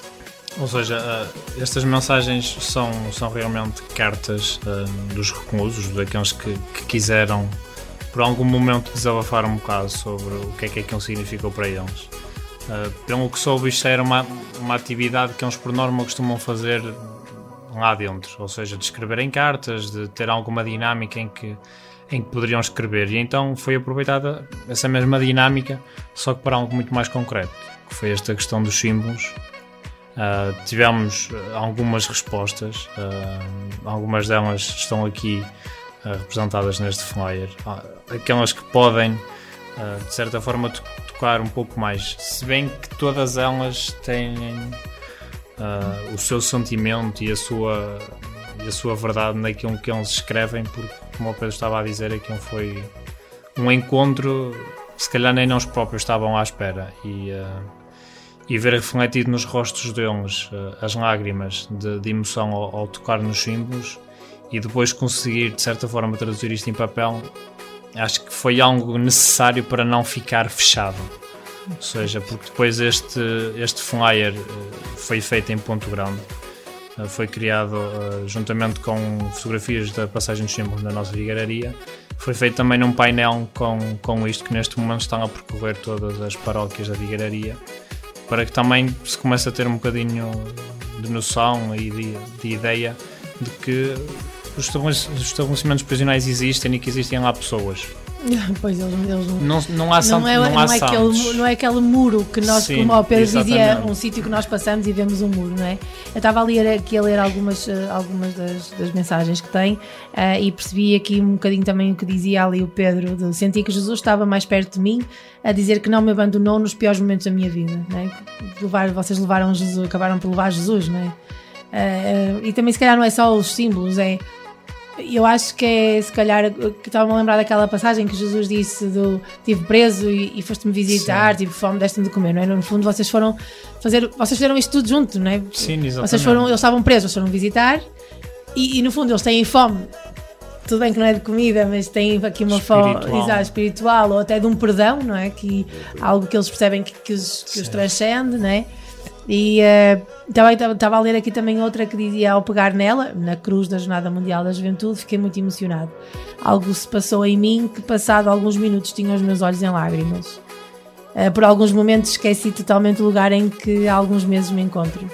Ou seja, uh, estas mensagens são, são realmente cartas uh, dos reclusos, daqueles que, que quiseram, por algum momento, desabafar um bocado sobre o que é que aquilo significou para eles. Uh, pelo que soube, isto era uma, uma atividade que eles, por norma, costumam fazer lá dentro, ou seja, de escreverem cartas, de ter alguma dinâmica em que, em que poderiam escrever. E então foi aproveitada essa mesma dinâmica, só que para algo muito mais concreto, que foi esta questão dos símbolos. Uh, tivemos algumas respostas, uh, algumas delas estão aqui uh, representadas neste flyer, uh, aquelas que podem uh, de certa forma to- tocar um pouco mais, se bem que todas elas têm uh, o seu sentimento e a sua, e a sua verdade naquilo que eles escrevem, porque como o Pedro estava a dizer, aquilo foi um encontro se calhar nem nós próprios estavam à espera, e uh, e ver refletido nos rostos deles as lágrimas de, de emoção ao, ao tocar nos símbolos e depois conseguir, de certa forma, traduzir isto em papel, acho que foi algo necessário para não ficar fechado. Ou seja, porque depois este, este flyer foi feito em Ponto Grande, foi criado juntamente com fotografias da passagem dos símbolos na nossa vigararia, foi feito também num painel com, com isto que neste momento estão a percorrer todas as paróquias da vigararia, para que também se comece a ter um bocadinho de noção e de, de ideia de que os estabelecimentos prisionais existem e que existem lá pessoas. Pois eles, eles não, não há santos. Não, é, não, há não, é aquele, não é aquele muro que nós, sim, como o Pedro dizia, um sítio que nós passamos e vemos um muro, não é? Eu estava ali aqui a ler algumas, algumas das, das mensagens que tem uh, e percebi aqui um bocadinho também o que dizia ali o Pedro, de sentir que Jesus estava mais perto de mim, a dizer que não me abandonou nos piores momentos da minha vida, não é? Levar, vocês levaram Jesus, acabaram por levar Jesus, não é? Uh, uh, e também se calhar não é só os símbolos, é... Eu acho que é, se calhar, que estava-me a lembrar daquela passagem que Jesus disse do estive preso e, e foste-me visitar, tive fome, deste-me de comer, não é? No fundo, vocês foram fazer, vocês fizeram isto tudo junto, não é? Sim, exatamente. Vocês foram, eles estavam presos, eles foram visitar e, e no fundo, eles têm fome. Tudo bem que não é de comida, mas têm aqui uma espiritual. fome exato, espiritual ou até de um perdão, não é? Que, algo que eles percebem que, que, os, que os transcende, não é? E uh, estava a ler aqui também outra que dizia: ao pegar nela, na cruz da Jornada Mundial da Juventude, fiquei muito emocionado. Algo se passou em mim que, passado alguns minutos, tinha os meus olhos em lágrimas. Uh, por alguns momentos esqueci totalmente o lugar em que há alguns meses me encontro.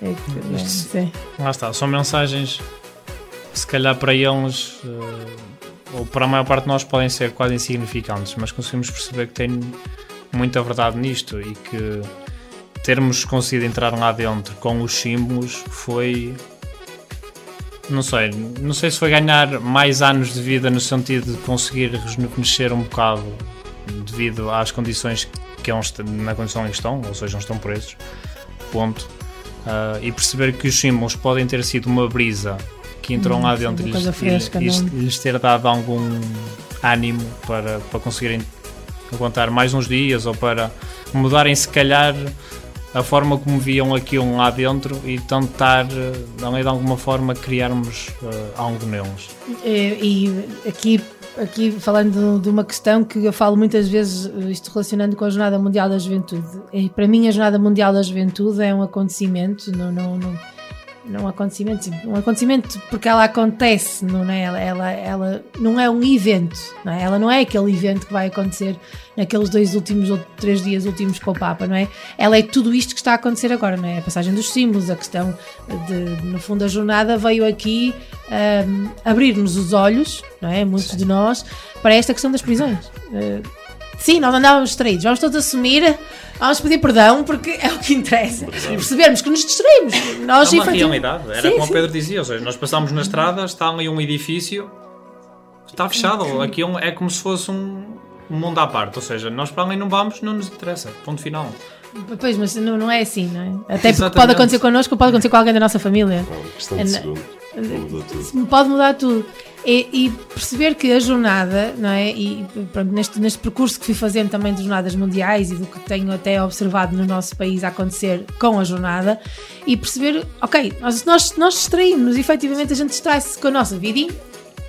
É que, Isto, é, lá está, são mensagens se calhar para eles, uh, ou para a maior parte de nós, podem ser quase insignificantes, mas conseguimos perceber que tem muita verdade nisto e que termos conseguido entrar lá dentro com os símbolos foi, não sei, não sei se foi ganhar mais anos de vida no sentido de conseguir rejuvenescer um bocado devido às condições que eles, na condição em que estão, ou seja, não estão presos, ponto, uh, e perceber que os símbolos podem ter sido uma brisa que entrou hum, lá dentro e lhes, fresca, lhes, lhes ter dado algum ânimo para, para conseguirem aguentar mais uns dias ou para mudarem se calhar a forma como viam aquilo lá dentro e tentar, de alguma forma, criarmos uh, algo neles. E, e aqui, aqui falando de uma questão que eu falo muitas vezes, isto relacionando com a Jornada Mundial da Juventude. E, para mim, a Jornada Mundial da Juventude é um acontecimento, não, não, não, não acontecimento, sim, um acontecimento porque ela acontece, não é? Ela, ela, ela não é um evento, não é? Ela não é aquele evento que vai acontecer naqueles dois últimos ou três dias últimos com o Papa, não é? Ela é tudo isto que está a acontecer agora, não é? A passagem dos símbolos, a questão de, no fundo, a jornada veio aqui um, abrir-nos os olhos, não é? Muitos de nós, para esta questão das prisões. Uh, sim, nós andávamos distraídos, vamos todos assumir, vamos pedir perdão, porque é o que interessa, e percebermos que nos distraímos. Nós é uma realidade, era sim, como sim. o Pedro dizia, ou seja, nós passámos na estrada, está ali um edifício, está fechado, aquilo é como se fosse um... um mundo à parte, ou seja, nós para além não vamos, não nos interessa, ponto final. Pois, mas não, não é assim, não é? Até exatamente. Porque pode acontecer connosco, pode acontecer com alguém da nossa família. É uma questão de segundo. Pode mudar tudo. E, e perceber que a jornada, não é? E pronto, neste, neste percurso que fui fazendo também de jornadas mundiais e do que tenho até observado no nosso país a acontecer com a jornada, e perceber, ok, nós, nós, nós distraímos, efetivamente a gente distrai-se com a nossa vidinha.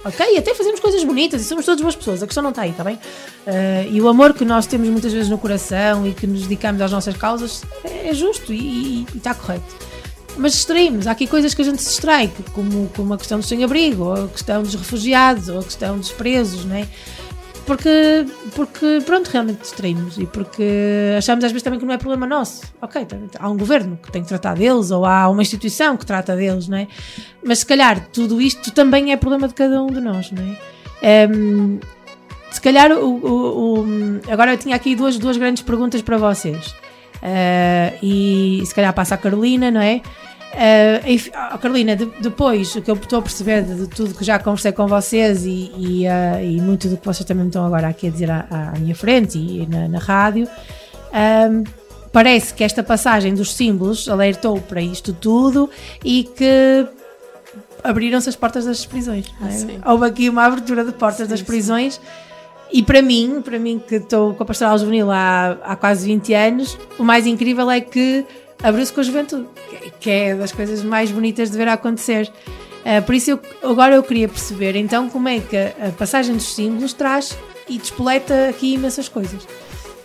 Ok? Até fazemos coisas bonitas e somos todas boas pessoas, a questão não está aí, está bem? Uh, e o amor que nós temos muitas vezes no coração e que nos dedicamos às nossas causas é justo e, e, e está correto. Mas distraímos, há aqui coisas que a gente se distrai, como, como a questão dos sem-abrigo, ou a questão dos refugiados, ou a questão dos presos, não é? Porque, porque pronto, realmente distraímos e porque achamos às vezes também que não é problema nosso. Ok, há um governo que tem que tratar deles ou há uma instituição que trata deles, não é? Mas se calhar tudo isto também é problema de cada um de nós, não é? Um, se calhar, o, o, o, agora eu tinha aqui duas, duas grandes perguntas para vocês uh, e se calhar passa a Carolina, não é? Uh, Carolina, de, depois o que eu estou a perceber de, de tudo que já conversei com vocês e, e, uh, e muito do que vocês também me estão agora aqui a dizer à, à minha frente e, e na, na rádio, um, parece que esta passagem dos símbolos alertou para isto tudo e que abriram-se as portas das prisões. Ah, é? Houve aqui uma abertura de portas sim, das prisões. Sim. E para mim, para mim que estou com a pastoral juvenil há, há quase vinte anos, o mais incrível é que abriu-se com a juventude, que é das coisas mais bonitas de ver acontecer. Uh, por isso, eu, agora eu queria perceber, então, como é que a passagem dos símbolos traz e despoleta aqui imensas coisas.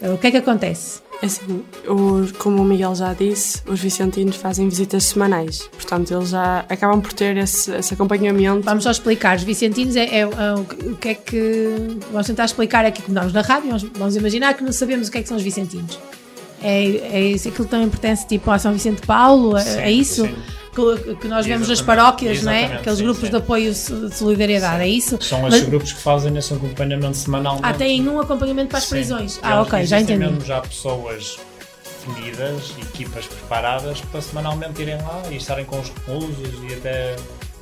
Uh, o que é que acontece? Assim, o, como o Miguel já disse, os vicentinos fazem visitas semanais, portanto, eles já acabam por ter esse, esse acompanhamento. Vamos só explicar, os vicentinos, é, é, é, é, o que é que... Vamos tentar explicar aqui, como nós na rádio, vamos, vamos imaginar que não sabemos o que é que são os vicentinos. É, é isso, aquilo também pertence tipo a São Vicente de Paulo, sim, é isso? Que, que nós vemos nas paróquias, não é? Aqueles sim, grupos sim. de apoio de solidariedade, sim. é isso? São Mas, esses grupos que fazem esse acompanhamento semanal. Ah, têm um acompanhamento para as sim. prisões. Ah, eles, ok, já entendi. Mesmo já pessoas definidas, equipas preparadas para semanalmente irem lá e estarem com os reclusos e até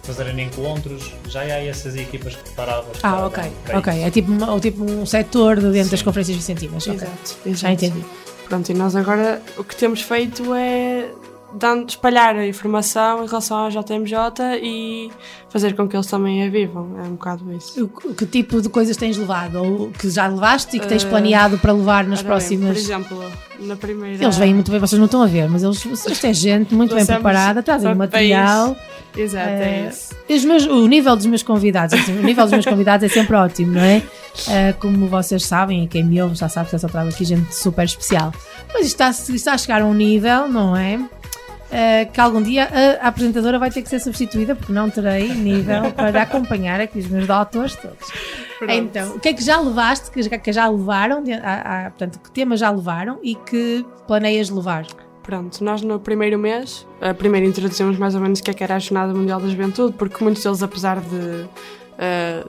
fazerem encontros. Já há essas equipas preparadas para. Ah, ok, para ok. Isso. É tipo, ou tipo um setor dentro sim. das conferências vicentinas. Exato, okay. exato. Já entendi. Pronto, e nós agora o que temos feito é dando, espalhar a informação em relação à J M J e fazer com que eles também a vivam, é um bocado isso. O, que tipo de coisas tens levado, ou que já levaste e que tens planeado para levar nas próximas... Bem, por exemplo, na primeira... Eles vêm muito bem, vocês não estão a ver, mas eles, isto é gente muito bem preparada, trazem o material... Exato, é, é isso. Os meus, o nível dos meus convidados, o nível dos meus convidados é sempre ótimo, não é? Uh, como vocês sabem, e quem me ouve já sabe que eu só trago aqui gente super especial. Mas isto está, está a chegar a um nível, não é? Uh, que algum dia a, a apresentadora vai ter que ser substituída, porque não terei nível para acompanhar aqui os meus doutores todos. Pronto. Então, o que é que já levaste, que, que já levaram, a, a, portanto, que temas já levaram e que planeias levar? Pronto, nós no primeiro mês, primeiro introduzimos mais ou menos o que é que era a Jornada Mundial da Juventude, porque muitos deles, apesar de uh,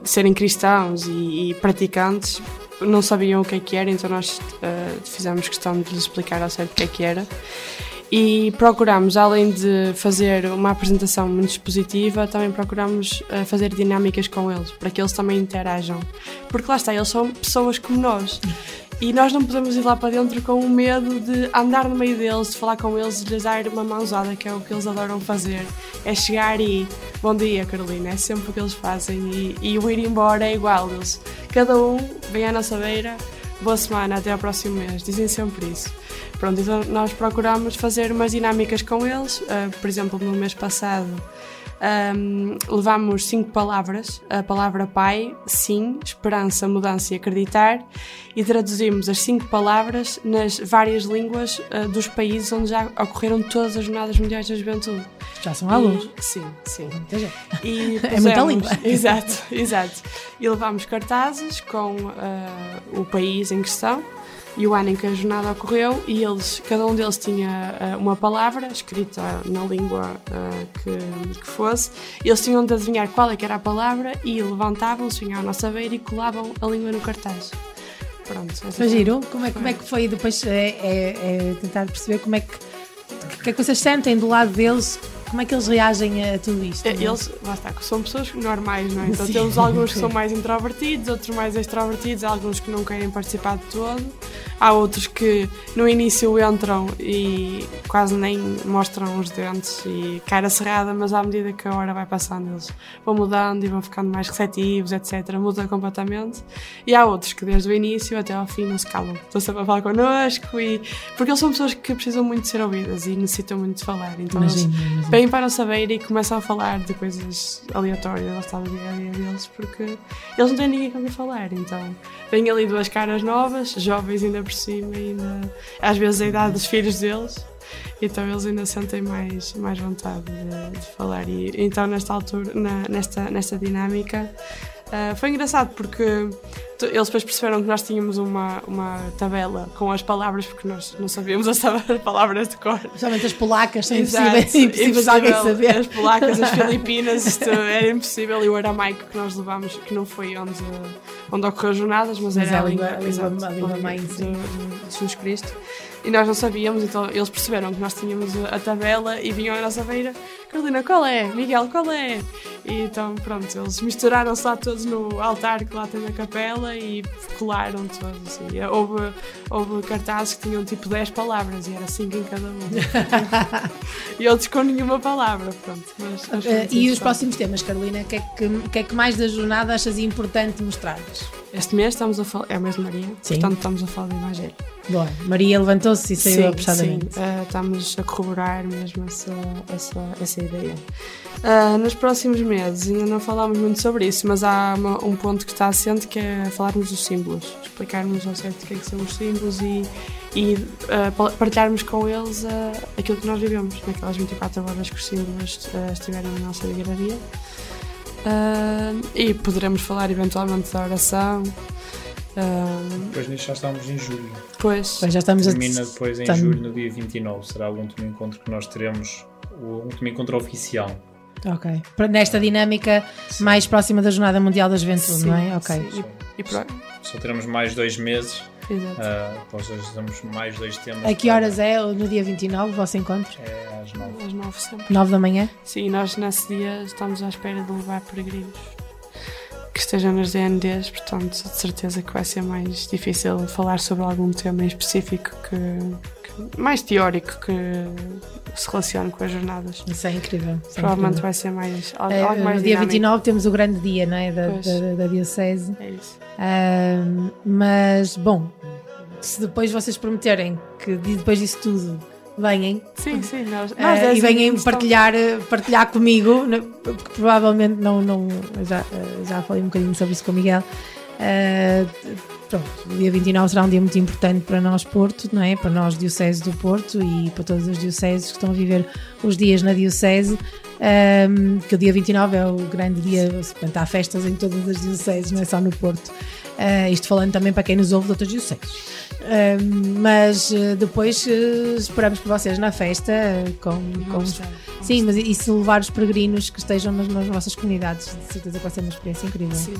serem cristãos e, e praticantes, não sabiam o que é que era, então nós uh, fizemos questão de lhes explicar ao certo o que é que era. E procuramos, além de fazer uma apresentação muito expositiva, também procuramos uh, fazer dinâmicas com eles, para que eles também interajam. Porque lá está, eles são pessoas como nós. E nós não podemos ir lá para dentro com o medo de andar no meio deles, de falar com eles, de lhes dar uma mãozada, que é o que eles adoram fazer. É chegar e, bom dia Carolina, é sempre o que eles fazem. E, e o ir embora é igual, eles, cada um vem à nossa beira, boa semana, até ao próximo mês, dizem sempre isso. Pronto, então nós procuramos fazer umas dinâmicas com eles, uh, por exemplo, no mês passado, Um, levámos cinco palavras, a palavra pai, sim, esperança, mudança e acreditar, e traduzimos as cinco palavras nas várias línguas uh, dos países onde já ocorreram todas as Jornadas Mundiais da Juventude. Já são alunos. Sim, sim. Muita gente. E pusemos, é muita língua. Exato, exato. E levámos cartazes com uh, o país em questão e o ano em que a jornada ocorreu, e eles, cada um deles tinha uh, uma palavra escrita na língua uh, que, que fosse, eles tinham de adivinhar qual é que era a palavra e levantavam-se, vinham à nossa beira e colavam a língua no cartaz. Pronto. Foi giro? Como é, como é que foi? Depois é, é, é tentar perceber como é que, que é que vocês sentem do lado deles. Como é que eles reagem a tudo isto? Eles, lá está, são pessoas normais, não é? Então sim, temos alguns que são mais introvertidos, outros mais extrovertidos, alguns que não querem participar de todo. Há outros que no início entram e quase nem mostram os dentes e cara cerrada, mas à medida que a hora vai passando eles vão mudando e vão ficando mais receptivos, etcétera. Muda completamente. E há outros que desde o início até ao fim não se calam. Estão sempre a falar connosco e... porque eles são pessoas que precisam muito ser ouvidas e necessitam muito de falar. Então imagina, eles... imagina. Vêm para não saber e começam a falar de coisas aleatórias ao estado do dia a dia deles, porque eles não têm ninguém com quem falar, então vêm ali duas caras novas, jovens ainda por cima, ainda às vezes a idade dos filhos deles, então eles ainda sentem mais, mais vontade de, de falar. E então nesta altura, na, nesta, nesta dinâmica, uh, foi engraçado porque eles depois perceberam que nós tínhamos uma, uma tabela com as palavras, porque nós não sabíamos as palavras de cor. Principalmente as polacas, são impossíveis, impossíveis alguém saber. As polacas, as filipinas, isto era impossível. E o aramaico que nós levámos, que não foi onde, onde ocorreu as jornadas, mas, mas era a língua, a língua, a língua mãe de Jesus Cristo. e nós não sabíamos, então eles perceberam que nós tínhamos a tabela e vinham à nossa beira: Carolina, qual é? Miguel, qual é? E então, pronto, eles misturaram-se lá todos no altar que lá tem na capela e colaram todos, assim. Houve, houve cartazes que tinham tipo dez palavras e era cinco em cada um. E eles com nenhuma palavra, pronto. Mas, mas uh, e os próximos temas, Carolina, o que, é que, que é que mais da jornada achas importante mostrar-nos? Este mês estamos a falar, é o mês de Maria, sim, portanto estamos a falar do Evangelho. Boa, Maria levantou-se e saiu apressadamente. Sim, uh, estamos a corroborar mesmo essa, essa, essa ideia. Uh, nos próximos meses, ainda não falámos muito sobre isso, mas há uma, um ponto que está assente, que é falarmos dos símbolos, explicarmos ao certo o que é que são os símbolos e, e uh, partilharmos com eles uh, aquilo que nós vivemos, naquelas vinte e quatro horas que os símbolos uh, estiveram na nossa vigararia. Uh, e poderemos falar eventualmente da oração. Uh... Depois nisso já estamos em julho. Pois. Pois já estamos Termina a... depois em Tam... julho, no dia vinte e nove. Será o último encontro que nós teremos, o último encontro oficial. Ok. Nesta dinâmica, sim, mais próxima da Jornada Mundial da Juventude, sim, não é? Ok. Sim. E, e para... Só teremos mais dois meses. Exato. Uh, depois temos mais dois temas. A que horas para... é no dia vinte e nove o vosso encontro? É às nove. Às nove sempre. nove da manhã? Sim, nós nesse dia estamos à espera de levar peregrinos que estejam nas D N Ds, portanto de certeza que vai ser mais difícil falar sobre algum tema em específico que, que, mais teórico que se relacione com as jornadas. Isso é incrível. Provavelmente é vai ser mais, algo é, mais no dinâmico. Dia vinte e nove temos o grande dia, não é? Da, da, da Diocese. É isso. Uh, mas, bom, se depois vocês prometerem que depois disso tudo venham, sim, sim, nós, nós uh, e venham partilhar, partilhar comigo, porque provavelmente não, não, já, já falei um bocadinho sobre isso com o Miguel. Uh, pronto, o dia vinte e nove será um dia muito importante para nós Porto, não é? Para nós Diocese do Porto e para todas as dioceses que estão a viver os dias na Diocese, um, que o dia vinte e nove é o grande dia, portanto, há festas em todas as dioceses, não é só no Porto. Uh, isto falando também para quem nos ouve de outras dioceses. Uh, mas uh, depois uh, esperamos por vocês na festa uh, com, com os... estar, sim, mas e se levar os peregrinos que estejam nas, nas nossas comunidades, de certeza que vai ser uma experiência incrível. Sim,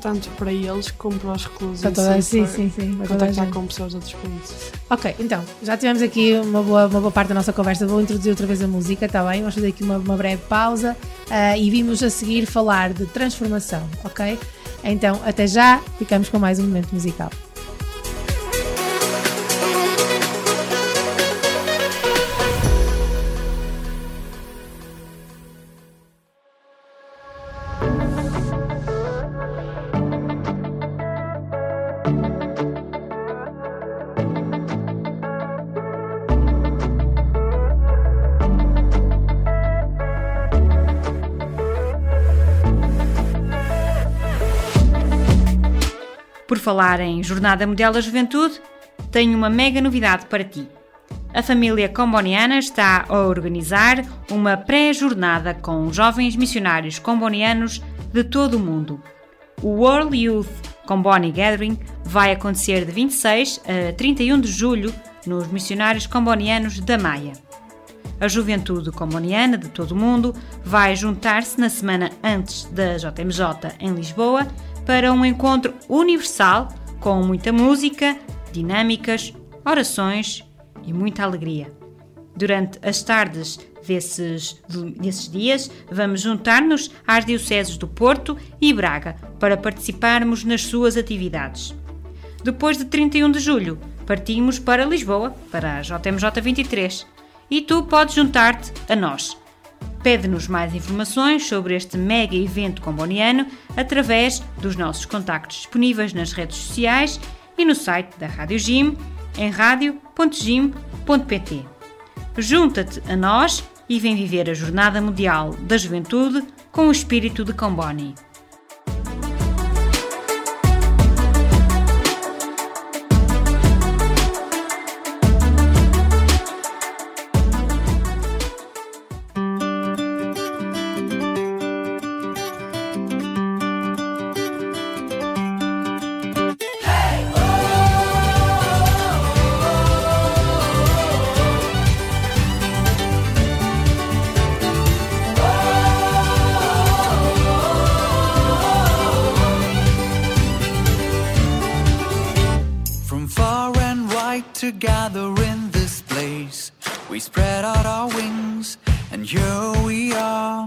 tanto para eles como para os reclusos. Toda... Sim, sim, sim. Contactar com pessoas de outros países. Ok, então, já tivemos aqui uma boa, uma boa parte da nossa conversa. Vou introduzir outra vez a música, está bem? Vamos fazer aqui uma, uma breve pausa uh, e vimos a seguir falar de transformação, ok? Então, até já, ficamos com mais um momento musical. Falar em Jornada Mundial da Juventude, tenho uma mega novidade para ti. A família comboniana está a organizar uma pré-jornada com jovens missionários combonianos de todo o mundo. O World Youth Comboni Gathering vai acontecer de vinte e seis a trinta e um de julho nos missionários combonianos da Maia. A juventude comboniana de todo o mundo vai juntar-se na semana antes da J M J em Lisboa para um encontro universal com muita música, dinâmicas, orações e muita alegria. Durante as tardes desses, desses dias, vamos juntar-nos às dioceses do Porto e Braga para participarmos nas suas atividades. Depois de trinta e um de julho, partimos para Lisboa, para a J M J vinte e três, e tu podes juntar-te a nós. Pede-nos mais informações sobre este mega evento comboniano através dos nossos contactos disponíveis nas redes sociais e no site da Rádio G I M em rádio ponto gim ponto pt. Junta-te a nós e vem viver a Jornada Mundial da Juventude com o espírito de Comboni. Far and wide. like to gather in this place. We spread out our wings, and here we are.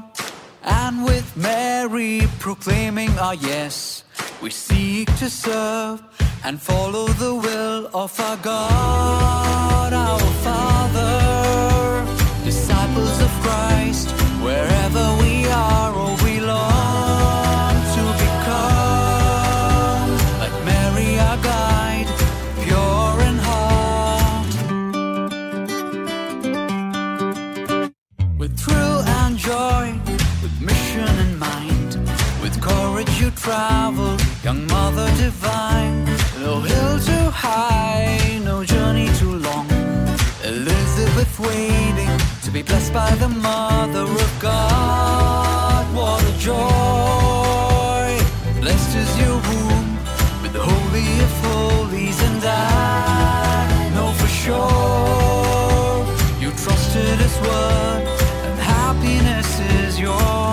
And with Mary proclaiming our yes, we seek to serve and follow the will of our God, our Father. Disciples of Christ, wherever we are or we long to become, like Mary our guide, pure in heart. With thrill and joy, with mission in mind, with courage you travel, young Mother Divine. No hill too high, no journey too long, Elizabeth waiting to be blessed by the Mother of God. What a joy! Blessed is your womb with the Holy of Holies, and I know for sure you trusted His word, and happiness is yours.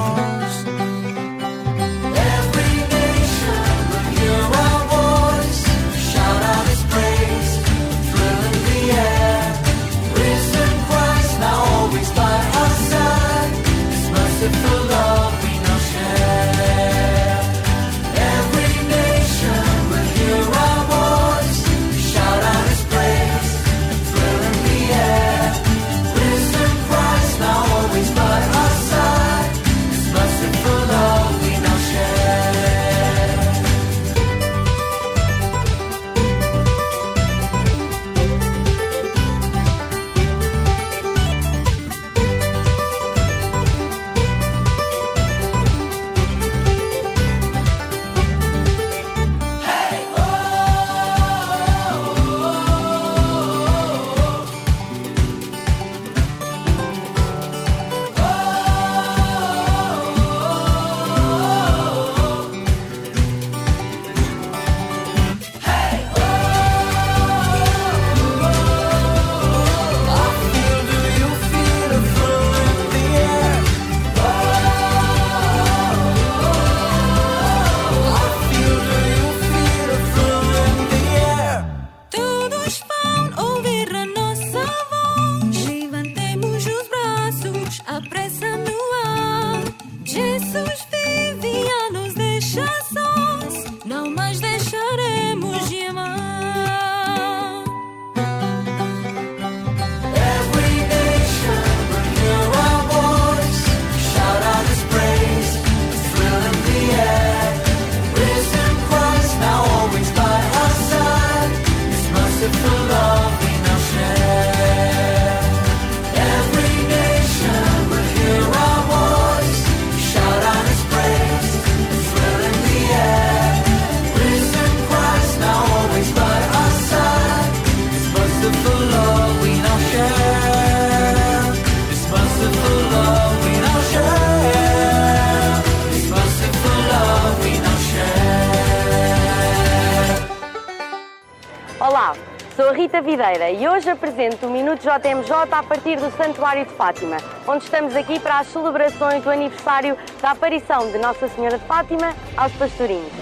E hoje apresento o Minuto J M J a partir do Santuário de Fátima, onde estamos aqui para as celebrações do aniversário da aparição de Nossa Senhora de Fátima aos pastorinhos.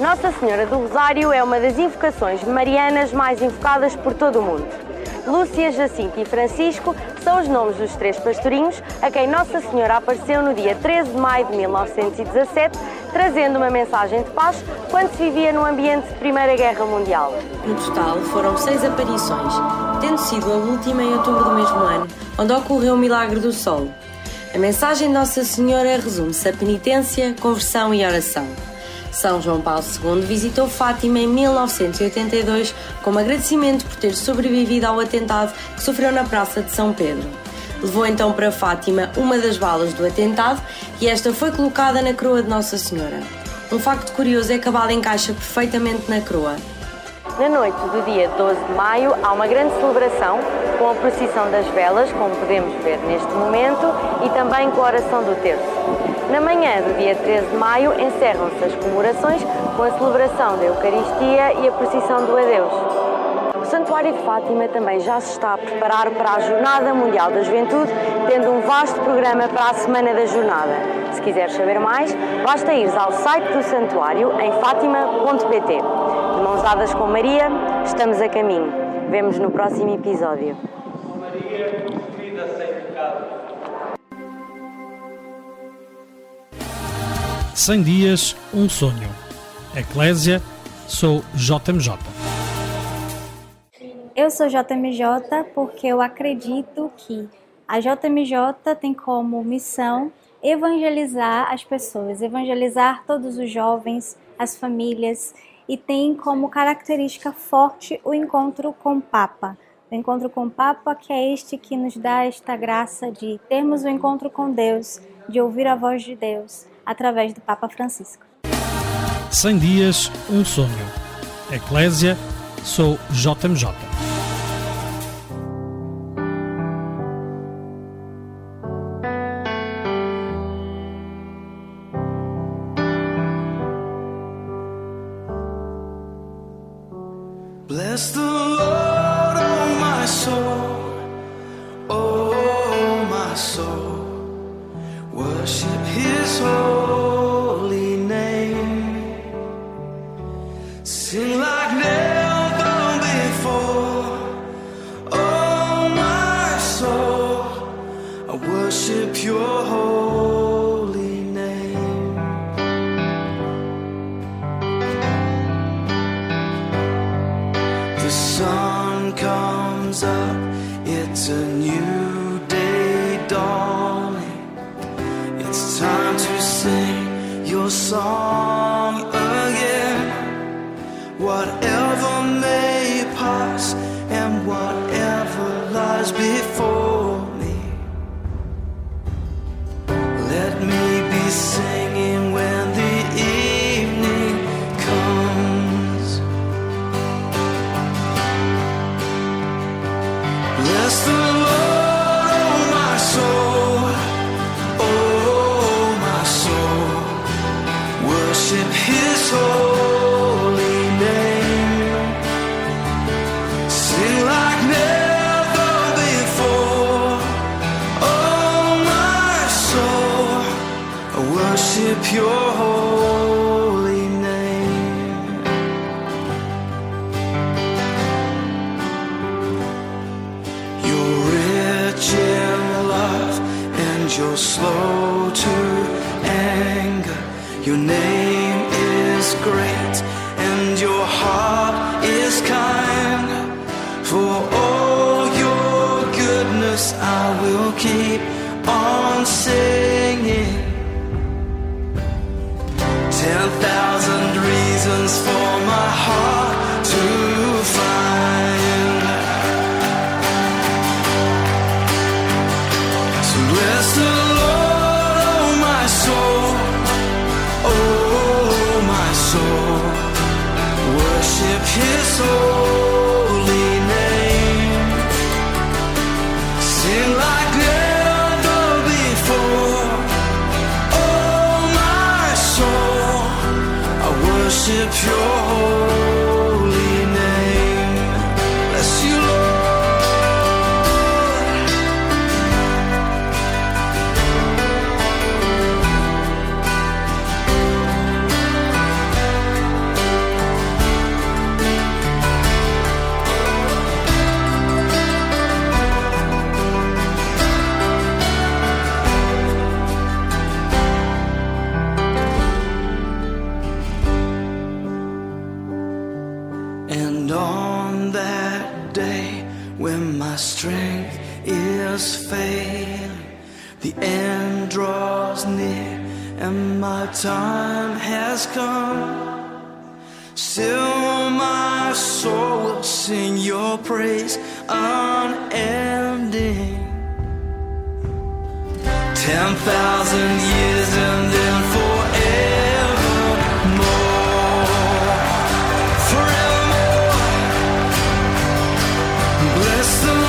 Nossa Senhora do Rosário é uma das invocações marianas mais invocadas por todo o mundo. Lúcia, Jacinto e Francisco são os nomes dos três pastorinhos a quem Nossa Senhora apareceu no dia treze de maio de mil novecentos e dezassete, trazendo uma mensagem de paz quando se vivia num ambiente de Primeira Guerra Mundial. No total foram seis aparições, tendo sido a última em outubro do mesmo ano, onde ocorreu o milagre do sol. A mensagem de Nossa Senhora resume-se a penitência, conversão e oração. São João Paulo segundo visitou Fátima em mil novecentos e oitenta e dois como agradecimento por ter sobrevivido ao atentado que sofreu na Praça de São Pedro. Levou então para Fátima uma das balas do atentado e esta foi colocada na coroa de Nossa Senhora. Um facto curioso é que a bala encaixa perfeitamente na coroa. Na noite do dia doze de maio há uma grande celebração com a procissão das velas, como podemos ver neste momento, e também com a oração do terço. Na manhã do dia treze de maio encerram-se as comemorações com a celebração da Eucaristia e a procissão do Adeus. O Santuário de Fátima também já se está a preparar para a Jornada Mundial da Juventude, tendo um vasto programa para a Semana da Jornada. Se quiseres saber mais, basta ir ao site do santuário em fátima ponto pt. De mãos dadas com Maria, estamos a caminho. Vemo-nos no próximo episódio. Maria, vida sem pecado. cem dias, um sonho. Eclésia, sou J M J. Eu sou J M J porque eu acredito que a J M J tem como missão evangelizar as pessoas, evangelizar todos os jovens, as famílias, e tem como característica forte o encontro com o Papa. O encontro com o Papa, que é este que nos dá esta graça de termos o encontro com Deus, de ouvir a voz de Deus, através do Papa Francisco. cem dias, um sonho. Eclésia, sou J M J. Bless the Lord, oh my soul, oh my soul, worship His holy name. Song again, whatever may pass and whatever lies before me, let me be singing when the evening comes. Bless the Lord, oh my soul, oh my soul, worship His holy name. Sing like never before, oh my soul, I worship Your holy name. You're rich in love and You're slow to anger. Your name is great and Your heart is kind. For all Your goodness I will keep on singing. Ten thousand reasons for my heart to find. So bless the Lord, oh my soul, oh my soul, worship His holy name. Sing like never before, oh my soul, I worship Your holy name. Bless You, strength is failing, the end draws near and my time has come. Still my soul will sing Your praise unending. Ten thousand years and then forevermore, forevermore. Bless the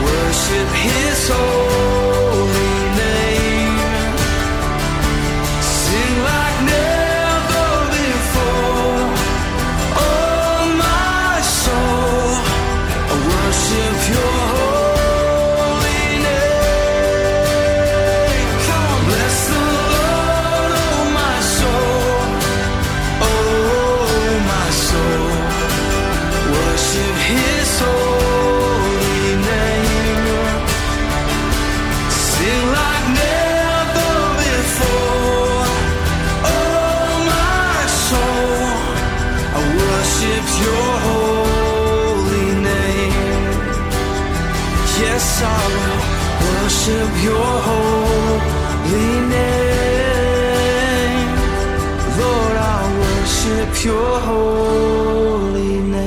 worship His holy name. Sing like never. and sorrow, worship your holy name. Lord, I worship your holy name.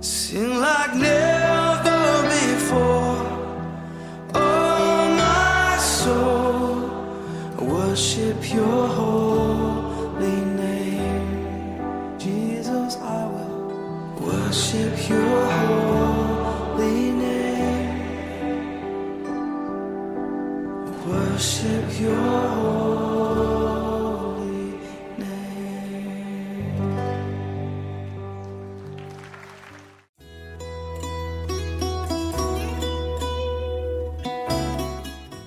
Sing like never before, oh my soul, worship your holy name. Jesus, I will worship your holy name. Worship your holy name.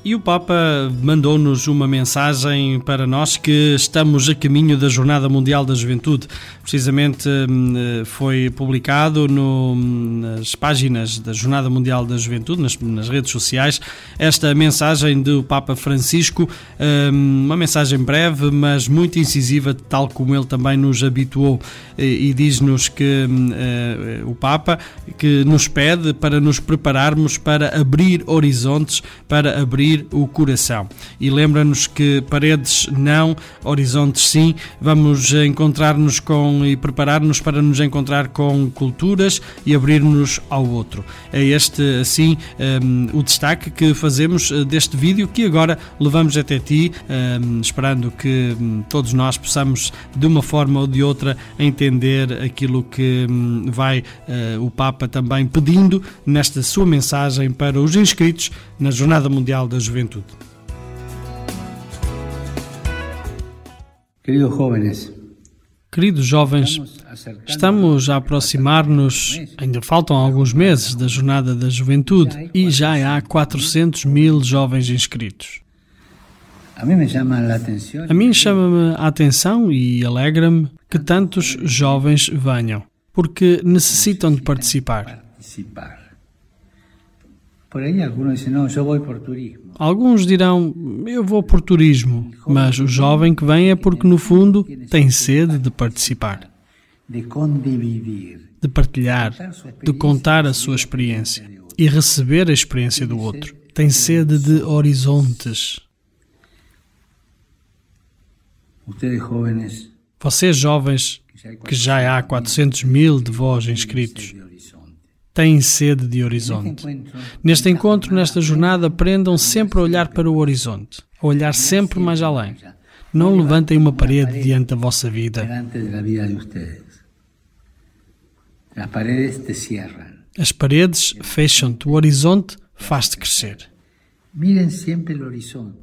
E o Papa mandou-nos uma mensagem para nós que estamos a caminho da Jornada Mundial da Juventude. Precisamente foi publicado no, nas páginas da Jornada Mundial da Juventude, nas, nas redes sociais, esta mensagem do Papa Francisco, uma mensagem breve, mas muito incisiva, tal como ele também nos habituou, e, e diz-nos que o Papa que nos pede para nos prepararmos para abrir horizontes, para abrir o coração. E lembra-nos que paredes não, horizontes sim. Vamos encontrar-nos com e preparar-nos para nos encontrar com culturas e abrir-nos ao outro. É este, assim, um, o destaque que fazemos deste vídeo que agora levamos até ti, um, esperando que todos nós possamos, de uma forma ou de outra, entender aquilo que um, vai uh, o Papa também pedindo nesta sua mensagem para os inscritos na Jornada Mundial da Juventud. Queridos jovens, Queridos jovens, estamos a aproximar-nos, ainda faltam alguns meses da Jornada da Juventude e já há quatrocentos mil jovens inscritos. A mim chama-me a atenção e alegra-me que tantos jovens venham, porque necessitam de participar. Alguns dirão, eu vou por turismo, mas o jovem que vem é porque, no fundo, tem sede de participar, de partilhar, de contar a sua experiência e receber a experiência do outro. Tem sede de horizontes. Vocês, jovens, que já há quatrocentos mil de vós inscritos, têm sede de horizonte. Neste encontro, nesta jornada, aprendam sempre a olhar para o horizonte, a olhar sempre mais além. Não levantem uma parede diante da vossa vida. As paredes fecham-te, o horizonte faz-te crescer.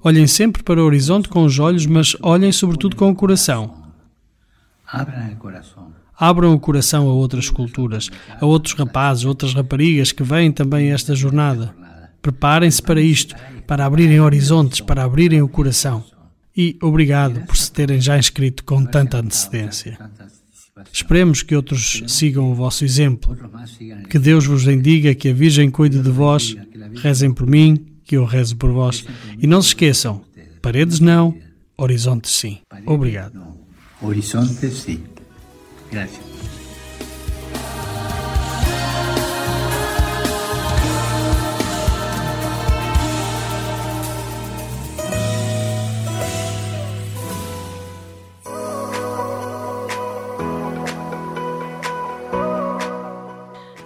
Olhem sempre para o horizonte com os olhos, mas olhem sobretudo com o coração. Abram o coração a outras culturas, a outros rapazes, outras raparigas que vêm também a esta jornada. Preparem-se para isto, para abrirem horizontes, para abrirem o coração. E obrigado por se terem já inscrito com tanta antecedência. Esperemos que outros sigam o vosso exemplo. Que Deus vos bendiga, que a Virgem cuide de vós. Rezem por mim, que eu rezo por vós. E não se esqueçam, paredes não, horizontes sim. Obrigado. Horizontes sim. Gracias.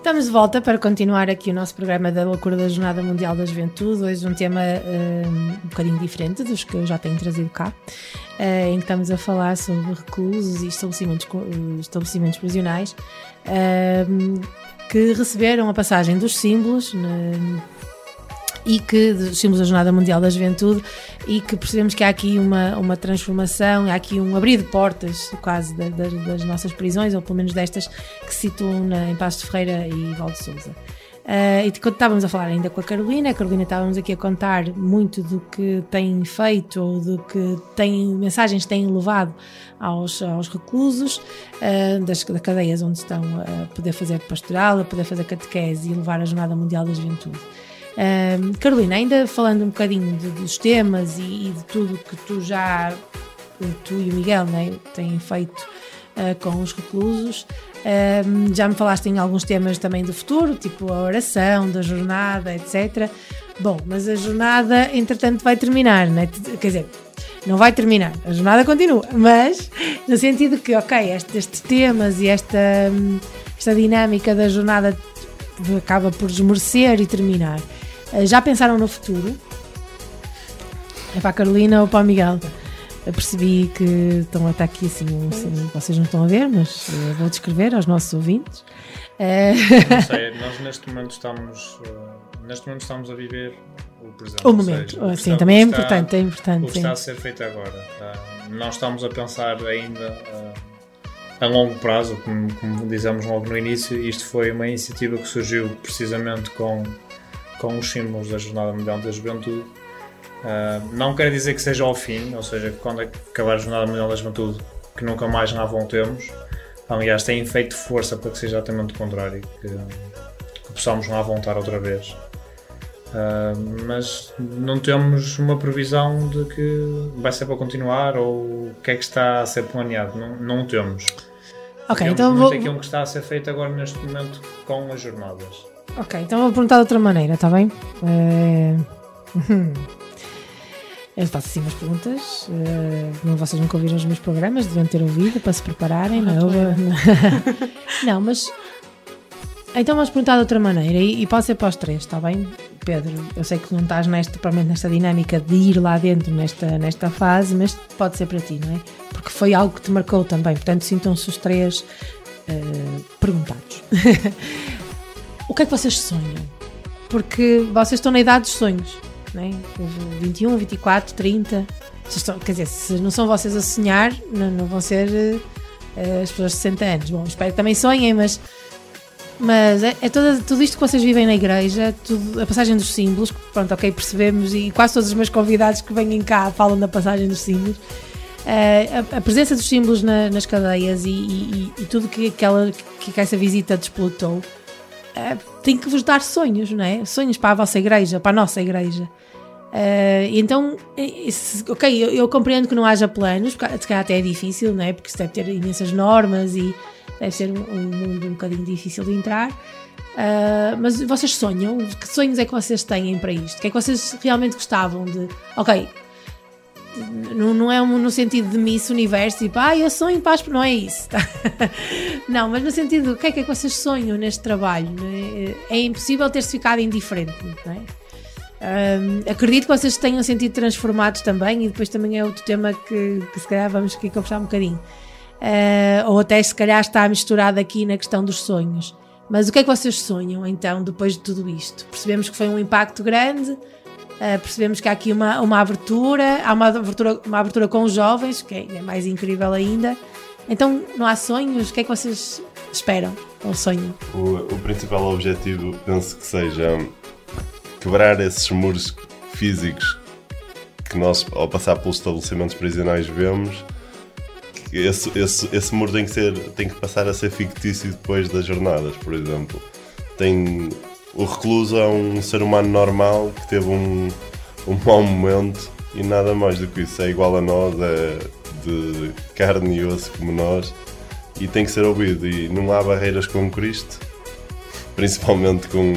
Estamos de volta para continuar aqui o nosso programa da loucura da Jornada Mundial da Juventude, hoje um tema um, um bocadinho diferente dos que eu já tenho trazido cá, em que estamos a falar sobre reclusos e estabelecimentos, estabelecimentos prisionais um, que receberam a passagem dos símbolos na, e que, dos símbolos da Jornada Mundial da Juventude, e que percebemos que há aqui uma, uma transformação, há aqui um abrir de portas quase da, da, das nossas prisões, ou pelo menos destas que se situam na, em Paços de Ferreira e Vale de Sousa. Uh, e quando estávamos a falar ainda com a Carolina, a Carolina estávamos aqui a contar muito do que tem feito ou do que tem, mensagens que têm levado aos, aos reclusos, uh, das, das cadeias onde estão a poder fazer pastoral, a poder fazer catequese e levar a Jornada Mundial da Juventude. Um, Carolina, ainda falando um bocadinho de, dos temas e, e de tudo que tu já, tu e o Miguel, né, têm feito uh, com os reclusos, um, já me falaste em alguns temas também do futuro, tipo a oração, da jornada, etcétera. Bom, mas a jornada, entretanto, vai terminar, né? Quer dizer, não vai terminar, a jornada continua, mas no sentido que, ok, estes, estes temas e esta, esta dinâmica da jornada acaba por esmorecer e terminar. Já pensaram no futuro? É para a Carolina ou para o Miguel? Eu percebi que estão até aqui assim, assim, vocês não estão a ver, mas vou descrever aos nossos ouvintes. Não sei, nós neste momento estamos... Neste momento estamos a viver o presente. O momento, seja, o sim, está, também é importante. Está, é importante o que sim. está a ser feito agora. Não estamos a pensar ainda a, a longo prazo, como, como dizemos logo no início. Isto foi uma iniciativa que surgiu precisamente com, com os símbolos da Jornada Mundial da Juventude. Não quer dizer que seja ao fim, ou seja, que quando acabar a Jornada Mundial da Juventude, que nunca mais lá voltemos. Aliás, tem feito força para que seja exatamente o contrário, que, que possamos lá voltar outra vez. Uh, mas não temos uma previsão de que vai ser para continuar ou o que é que está a ser planeado, não, não temos. Ok, temos então vou... aquilo que está a ser feito agora neste momento com as jornadas. Ok, então vou perguntar de outra maneira, está bem? Uh... Eu faço assim umas perguntas, uh... vocês nunca ouviram os meus programas, deviam ter ouvido para se prepararem, não, não, é? Não, mas... Então vamos perguntar de outra maneira e, e pode ser para os três, está bem? Pedro, eu sei que não estás nesta, provavelmente nesta dinâmica de ir lá dentro nesta, nesta fase, mas pode ser para ti, não é? Porque foi algo que te marcou também, portanto sintam-se os três uh, perguntados. O que é que vocês sonham? Porque vocês estão na idade dos sonhos, não é? vinte e um, vinte e quatro, trinta, vocês estão, quer dizer, se não são vocês a sonhar, não, não vão ser uh, as pessoas de sessenta anos. Bom, espero que também sonhem, mas... Mas é, é toda, tudo isto que vocês vivem na igreja, tudo, a passagem dos símbolos, pronto, ok, percebemos, e quase todos os meus convidados que vêm cá falam da passagem dos símbolos, uh, a, a presença dos símbolos na, nas cadeias e, e, e tudo que, aquela, que, que essa visita desplotou, uh, tem que vos dar sonhos, não é? Sonhos para a vossa igreja, para a nossa igreja. Uh, então, esse, ok, eu, eu compreendo que não haja planos, porque se calhar até é difícil, não é? Porque isso deve ter imensas normas e deve ser um, um mundo um bocadinho difícil de entrar, uh, mas vocês sonham? Que sonhos é que vocês têm para isto? O que é que vocês realmente gostavam de... Ok, não, não é um, no sentido de Miss Universo, tipo, ah, eu sonho paz, não é isso, tá? Não, mas no sentido, o que é que, é que vocês sonham neste trabalho? É? É impossível ter-se ficado indiferente, não é? Um, acredito que vocês tenham sentido transformados também, e depois também é outro tema que, que se calhar vamos aqui conversar um bocadinho. Uh, ou até se calhar está misturado aqui na questão dos sonhos, mas o que é que vocês sonham então depois de tudo isto? Percebemos que foi um impacto grande, uh, percebemos que há aqui uma, uma abertura, há uma abertura, uma abertura com os jovens, que é mais incrível ainda. Então não há sonhos? O que é que vocês esperam ou sonham? O, o principal objetivo, penso que seja quebrar esses muros físicos que nós, ao passar pelos estabelecimentos prisionais, vemos. Esse, esse, esse muro tem que, ser, tem que passar a ser fictício depois das jornadas, por exemplo. Tem, o recluso é um ser humano normal que teve um, um mau momento e nada mais do que isso. É igual a nós, é de carne e osso como nós, e tem que ser ouvido. E não há barreiras com Cristo, principalmente com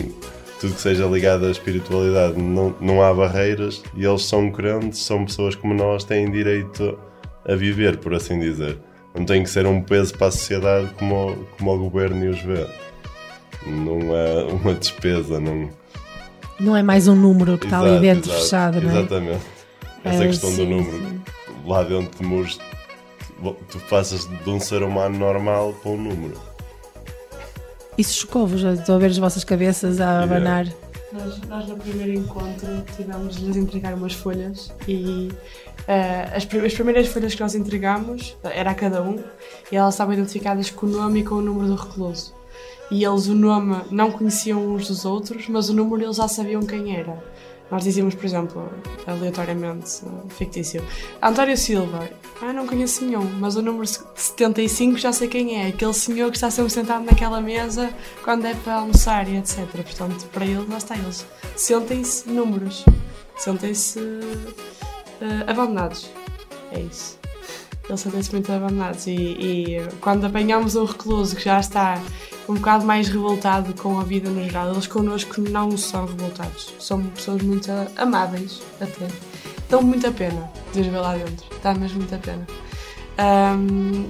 tudo que seja ligado à espiritualidade. Não, não há barreiras e eles são crentes, são pessoas como nós, têm direito a viver, por assim dizer. Não tem que ser um peso para a sociedade como o, como o governo e os vê. Não é uma despesa, não... Não é mais um número que exato, está ali dentro, exato, fechado, não é? Exatamente. Essa é, questão sim, do número. Sim. Lá dentro de muros, tu passas de um ser humano normal para um número. Isso chocou-vos? Estou a ver as vossas cabeças a abanar. Yeah. Nós, nós no primeiro encontro tivemos de lhes entregar umas folhas e uh, as, as primeiras folhas que nós entregámos era a cada um e elas estavam identificadas com o nome e com o número do recluso. E eles o nome não conheciam uns dos outros, mas o número eles já sabiam quem era. Nós dizíamos, por exemplo, aleatoriamente, fictício, António Silva. Ah, não conheço nenhum, mas o número setenta e cinco já sei quem é. Aquele senhor que está sempre sentado naquela mesa quando é para almoçar e etcétera. Portanto, para ele, lá está, eles sentem-se números, sentem-se uh, abandonados. É isso. Eles sentem-se muito abandonados. E, e quando apanhamos um recluso que já está um bocado mais revoltado com a vida no geral, eles connosco não são revoltados, são pessoas muito amáveis até, dão muita pena de os ver lá dentro, dá mesmo muita pena. Um,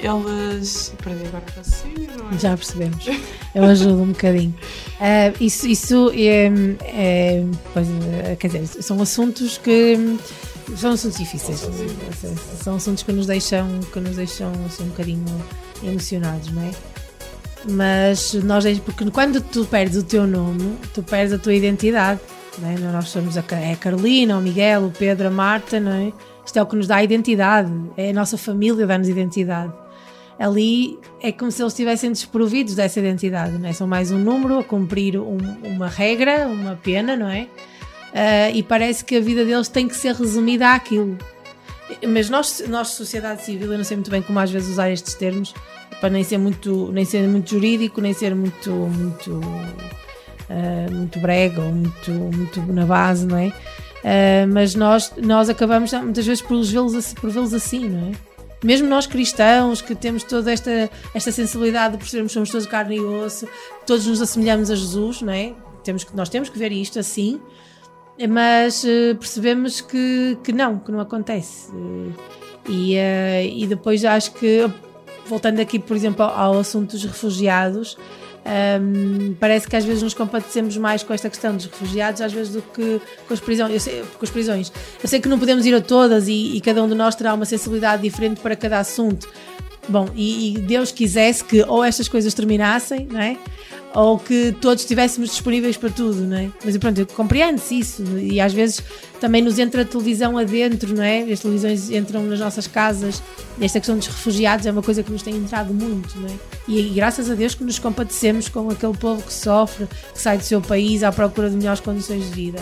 eles... perdi agora o raciocínio, não é? Já percebemos, eu ajudo um bocadinho. Uh, isso, isso é, é pois, quer dizer, são assuntos que são assuntos difíceis, são assuntos que nos deixam, que nos deixam assim, um bocadinho emocionados, não é? Mas nós, porque quando tu perdes o teu nome, tu perdes a tua identidade, não é? Nós somos a, é a Carolina, o Miguel, o Pedro, a Marta, não é? Isto é o que nos dá a identidade, é a nossa família que dá-nos identidade. Ali é como se eles estivessem desprovidos dessa identidade, não é? São mais um número a cumprir um, uma regra, uma pena, não é? Uh, e parece que a vida deles tem que ser resumida àquilo. Mas nós, nós, sociedade civil, eu não sei muito bem como às vezes usar estes termos, para nem ser muito, nem ser muito jurídico, nem ser muito, muito, uh, muito brega ou muito, muito na base, não é? Uh, mas nós, nós acabamos muitas vezes por vê-los, por vê-los assim, não é? Mesmo nós cristãos, que temos toda esta, esta sensibilidade de percebermos que somos todos carne e osso, todos nos assemelhamos a Jesus, não é? Temos que, nós temos que ver isto assim, mas uh, percebemos que, que não, que não acontece. Uh, e, uh, e depois acho que... Voltando aqui, por exemplo, ao assunto dos refugiados, um, parece que às vezes nos compadecemos mais com esta questão dos refugiados, às vezes, do que com as prisões. Eu sei, com as prisões. Eu sei que não podemos ir a todas e, e cada um de nós terá uma sensibilidade diferente para cada assunto. Bom, e, e Deus quisesse que ou estas coisas terminassem, não é? Ou que todos estivéssemos disponíveis para tudo, não é? Mas pronto, compreende-se isso, e às vezes também nos entra a televisão adentro, não é? As televisões entram nas nossas casas, esta questão dos refugiados é uma coisa que nos tem entrado muito, não é? E, e graças a Deus que nos compadecemos com aquele povo que sofre, que sai do seu país à procura de melhores condições de vida,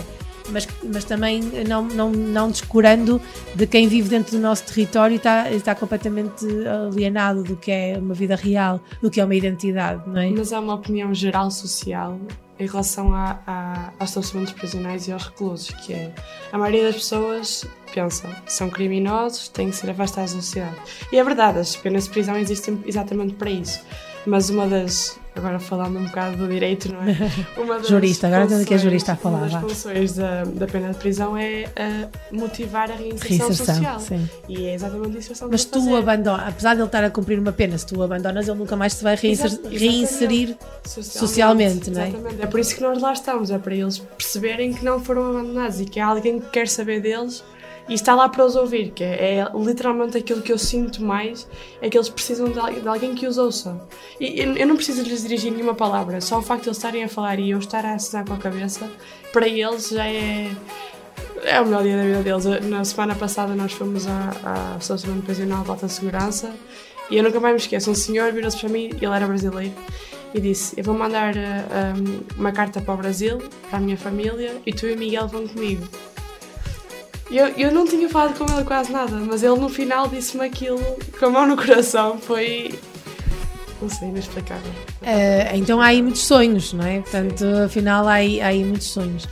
mas, mas também não, não, não descurando de quem vive dentro do nosso território e está, está completamente alienado do que é uma vida real, do que é uma identidade, não é? Mas há uma opinião geral social em relação a, a, aos estabelecimentos prisionais e aos reclusos, que é, a maioria das pessoas pensa, são criminosos, têm que ser afastados da sociedade. E é verdade, as penas de prisão existem exatamente para isso. Mas uma das, agora falando um bocado do direito, não é? Uma das jurista, agora tendo que a jurista a falar. Uma das funções da, da pena de prisão é a motivar a reinserção, reinserção social. Sim. E é exatamente isso que estamos a fazer. Mas tu abandonas, apesar de ele estar a cumprir uma pena, se tu abandonas, ele nunca mais te vai reinser, exatamente, reinserir socialmente, socialmente, não é? Exatamente. É por isso que nós lá estamos, é para eles perceberem que não foram abandonados e que há alguém que quer saber deles. E está lá para os ouvir, que é, é literalmente aquilo que eu sinto mais, é que eles precisam de, de alguém que os ouça. E eu, eu não preciso lhes dirigir nenhuma palavra, só o facto de eles estarem a falar e eu estar a assinar com a cabeça, para eles já é, é o melhor dia da vida deles. Na semana passada nós fomos à Associação Prisional de Alta Segurança e eu nunca mais me esqueço, um senhor virou-se para mim, ele era brasileiro, e disse, eu vou mandar uh, um, uma carta para o Brasil, para a minha família, e tu e o Miguel vão comigo. Eu, eu não tinha falado com ele quase nada, mas ele no final disse-me aquilo com a mão no coração, foi, não sei, inexplicável. Uh, então há aí muitos sonhos, não é? Portanto, sim. Afinal há aí, há aí muitos sonhos.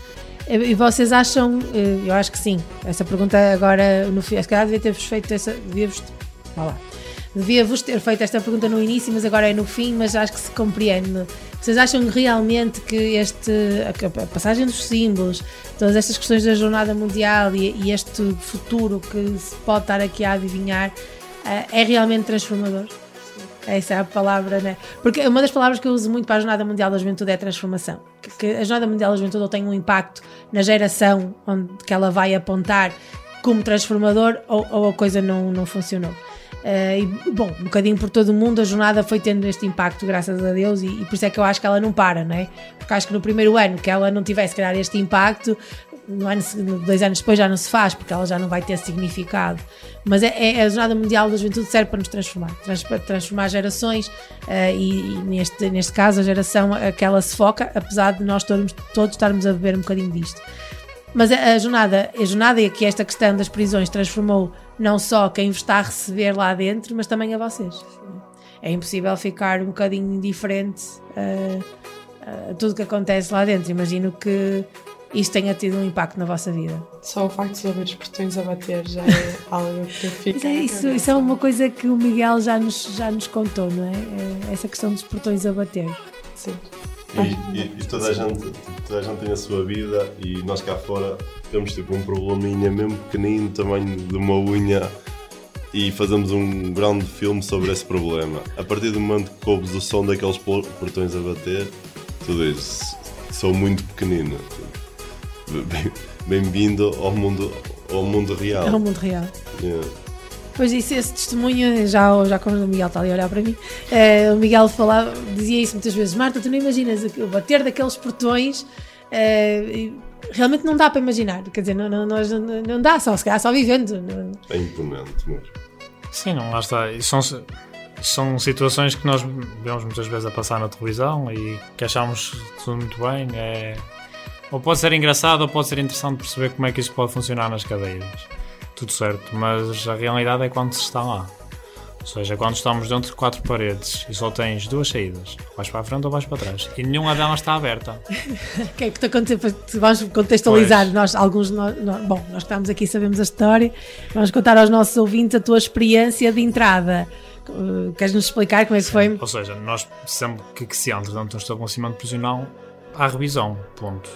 E vocês acham, eu acho que sim, essa pergunta agora, no, se calhar devia ter-vos feito essa, devia-vos, vá lá, devia-vos ter feito esta pergunta no início, mas agora é no fim, mas acho que se compreende. Vocês acham realmente que este, a passagem dos símbolos, todas estas questões da Jornada Mundial e, e este futuro que se pode estar aqui a adivinhar, é realmente transformador? Essa é a palavra, né? Porque uma das palavras que eu uso muito para a Jornada Mundial da Juventude é transformação. Que a Jornada Mundial da Juventude tem um impacto na geração onde, que ela vai apontar como transformador, ou, ou a coisa não, não funcionou. Uh, e, bom, um bocadinho por todo o mundo a jornada foi tendo este impacto, graças a Deus, e, e por isso é que eu acho que ela não para, não é? Porque acho que no primeiro ano que ela não tivesse, calhar, este impacto, no ano, dois anos depois já não se faz, porque ela já não vai ter significado. Mas é, é, a Jornada Mundial da Juventude serve para nos transformar, trans, transformar gerações, uh, e, e neste, neste caso a geração a que ela se foca, apesar de nós todos, todos estarmos a beber um bocadinho disto. Mas a jornada, a jornada é que esta questão das prisões transformou não só quem vos está a receber lá dentro, mas também a vocês. É impossível ficar um bocadinho indiferente a, a tudo o que acontece lá dentro. Imagino que isto tenha tido um impacto na vossa vida. Só o facto de saber os portões a bater já é algo que fica. É isso, isso é uma coisa que o Miguel já nos, já nos contou, não é? Essa questão dos portões a bater. Sim. E, e, e toda, a gente, toda a gente tem a sua vida, e nós cá fora temos tipo um probleminha mesmo pequenino, tamanho de uma unha, e fazemos um grande filme sobre esse problema. A partir do momento que ouves o som daqueles portões a bater, tudo isso, sou muito pequenino. Bem-vindo ao mundo, ao mundo real. Ao mundo real. Yeah. Pois isso, esse testemunho, já, já como o Miguel está ali a olhar para mim, uh, o Miguel falava, dizia isso muitas vezes: Marta, tu não imaginas o bater daqueles portões, uh, realmente não dá para imaginar, quer dizer, não, não, não, não dá, só, se calhar só vivendo. Não. É imponente mesmo. Sim, não, lá está. E são, são situações que nós vemos muitas vezes a passar na televisão e que achamos tudo muito bem, é, ou pode ser engraçado ou pode ser interessante perceber como é que isso pode funcionar nas cadeias. Tudo certo, mas a realidade é quando se está lá. Ou seja, quando estamos dentro de quatro paredes e só tens duas saídas, vais para a frente ou vais para trás, e nenhuma delas está aberta. O que é que está acontecendo? Vamos contextualizar. Pois. Nós, alguns, nós, nós, bom, nós que estamos aqui sabemos a história, vamos contar aos nossos ouvintes a tua experiência de entrada. Uh, queres-nos explicar como é que foi? Ou seja, nós sempre que, que se entra dentro de um estabelecimento prisional, há revisão, ponto.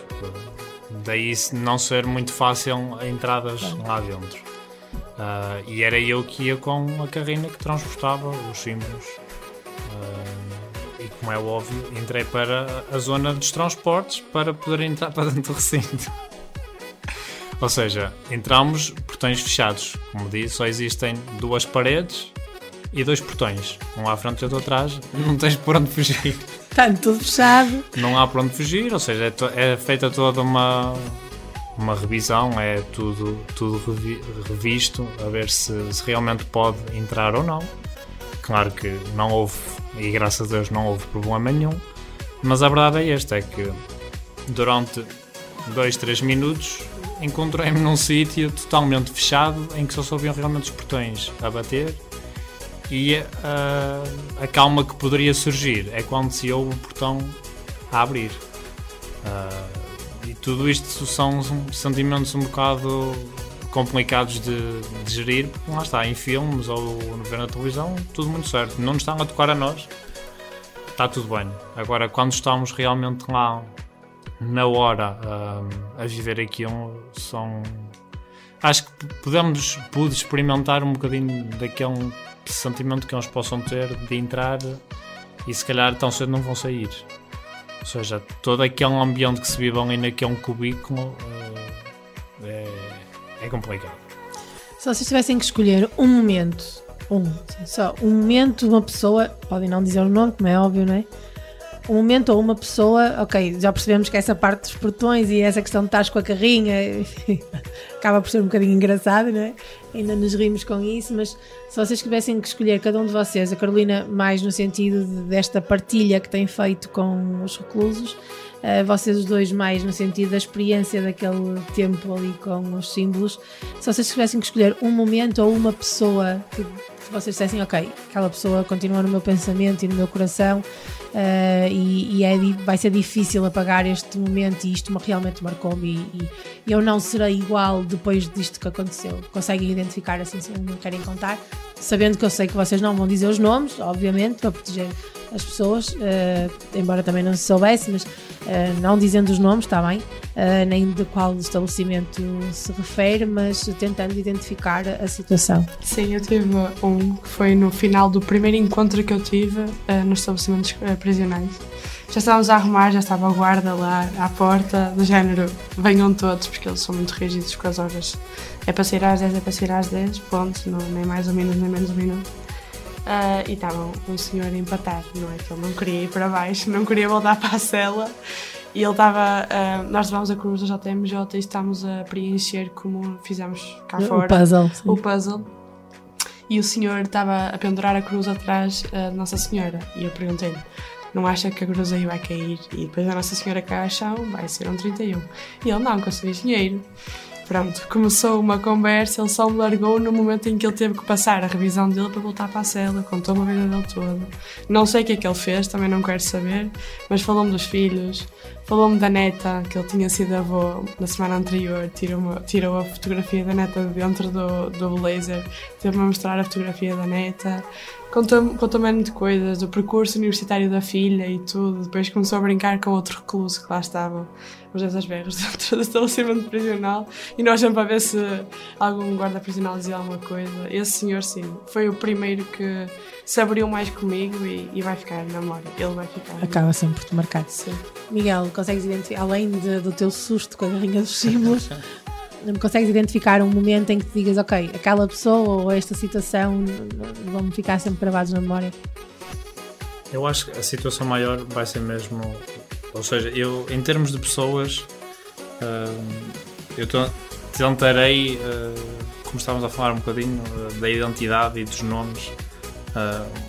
Daí não ser muito fácil a entradas bom. Lá dentro. Uh, e era eu que ia com a carrinha que transportava os símbolos. Uh, e como é óbvio, entrei para a zona dos transportes para poder entrar para dentro do recinto. Ou seja, entramos portões fechados. Como disse, só existem duas paredes e dois portões. Um à frente e outro atrás. Não tens por onde fugir. Está tudo fechado. Não há por onde fugir, ou seja, é, to- é feita toda uma, uma revisão, é tudo, tudo revi- revisto, a ver se, se realmente pode entrar ou não. Claro que não houve, e graças a Deus não houve problema nenhum, mas a verdade é esta, é que durante dois, três minutos encontrei-me num sítio totalmente fechado em que só se ouviam realmente os portões a bater. E uh, a calma que poderia surgir é quando se ouve o portão a abrir. Uh, e tudo isto são sentimentos um bocado complicados de, de gerir, porque lá está, em filmes ou ver na televisão, tudo muito certo. Não nos estão a tocar a nós, está tudo bem. Agora, quando estamos realmente lá, na hora, uh, a viver aquilo, são... Acho que podemos, pude experimentar um bocadinho daquele... sentimento que eles possam ter de entrar e se calhar tão cedo não vão sair. Ou seja, todo aquele ambiente que se vive ali naquele cubículo é, é complicado. Se vocês tivessem que escolher um momento, um, só um momento, uma pessoa, podem não dizer o nome, como é óbvio, não é? Um momento ou uma pessoa, ok, já percebemos que essa parte dos portões e essa questão de estar com a carrinha, enfim, acaba por ser um bocadinho engraçado, não é? Ainda nos rimos com isso, mas se vocês tivessem que escolher cada um de vocês, a Carolina mais no sentido de, desta partilha que tem feito com os reclusos, uh, vocês os dois mais no sentido da experiência daquele tempo ali com os símbolos, se vocês tivessem que escolher um momento ou uma pessoa que vocês dissessem, ok, aquela pessoa continua no meu pensamento e no meu coração, uh, e, e é, vai ser difícil apagar este momento e isto realmente marcou-me e, e eu não serei igual depois disto que aconteceu. Conseguem identificar assim, se não querem contar, sabendo que eu sei que vocês não vão dizer os nomes, obviamente, para proteger as pessoas, uh, embora também não se soubesse, mas uh, não dizendo os nomes, está bem, uh, nem de qual estabelecimento se refere, mas tentando identificar a situação. Sim, eu tive um que foi no final do primeiro encontro que eu tive uh, nos estabelecimentos uh, prisionais. Já estávamos a arrumar, já estava a guarda lá à porta, do género, venham todos, porque eles são muito rígidos com as horas. É para sair às dez, é para sair às dez, ponto, não, nem mais ou menos, nem menos um minuto. Uh, e estava um senhor a empatar, não é? Que ele não queria ir para baixo, não queria voltar para a cela. E ele estava. Uh, nós levámos a cruz da J M J e estávamos a preencher como fizemos cá fora. O puzzle. Sim. O puzzle. E o senhor estava a pendurar a cruz atrás uh, de Nossa Senhora. E eu perguntei-lhe: não acha que a cruz aí vai cair e depois a Nossa Senhora cai ao chão, vai ser um trinta e um. E ele não conseguiu dinheiro. Pronto, começou uma conversa, ele só me largou no momento em que ele teve que passar a revisão dele para voltar para a cela, contou-me a vida dele toda. Não sei o que é que ele fez, também não quero saber, mas falou-me dos filhos, falou-me da neta, que ele tinha sido avô na semana anterior, tirou, uma, tirou a fotografia da neta dentro do, do blazer, teve-me a mostrar a fotografia da neta, contou-me contou-me de coisas, do percurso universitário da filha e tudo, depois começou a brincar com outro recluso que lá estava. Os essas berras dentro do estabelecimento prisional e nós sempre a ver se algum guarda prisional dizia alguma coisa. Esse senhor, sim, foi o primeiro que se abriu mais comigo e, e vai ficar na memória. Ele vai ficar. Acaba sempre por te marcar. Sim. Miguel, consegues identificar, além de, do teu susto com a garrinha dos símbolos, consegues identificar um momento em que te digas, ok, aquela pessoa ou esta situação vão-me ficar sempre gravados na memória? Eu acho que a situação maior vai ser mesmo... Ou seja, eu, em termos de pessoas, eu tentarei, como estávamos a falar um bocadinho, da identidade e dos nomes.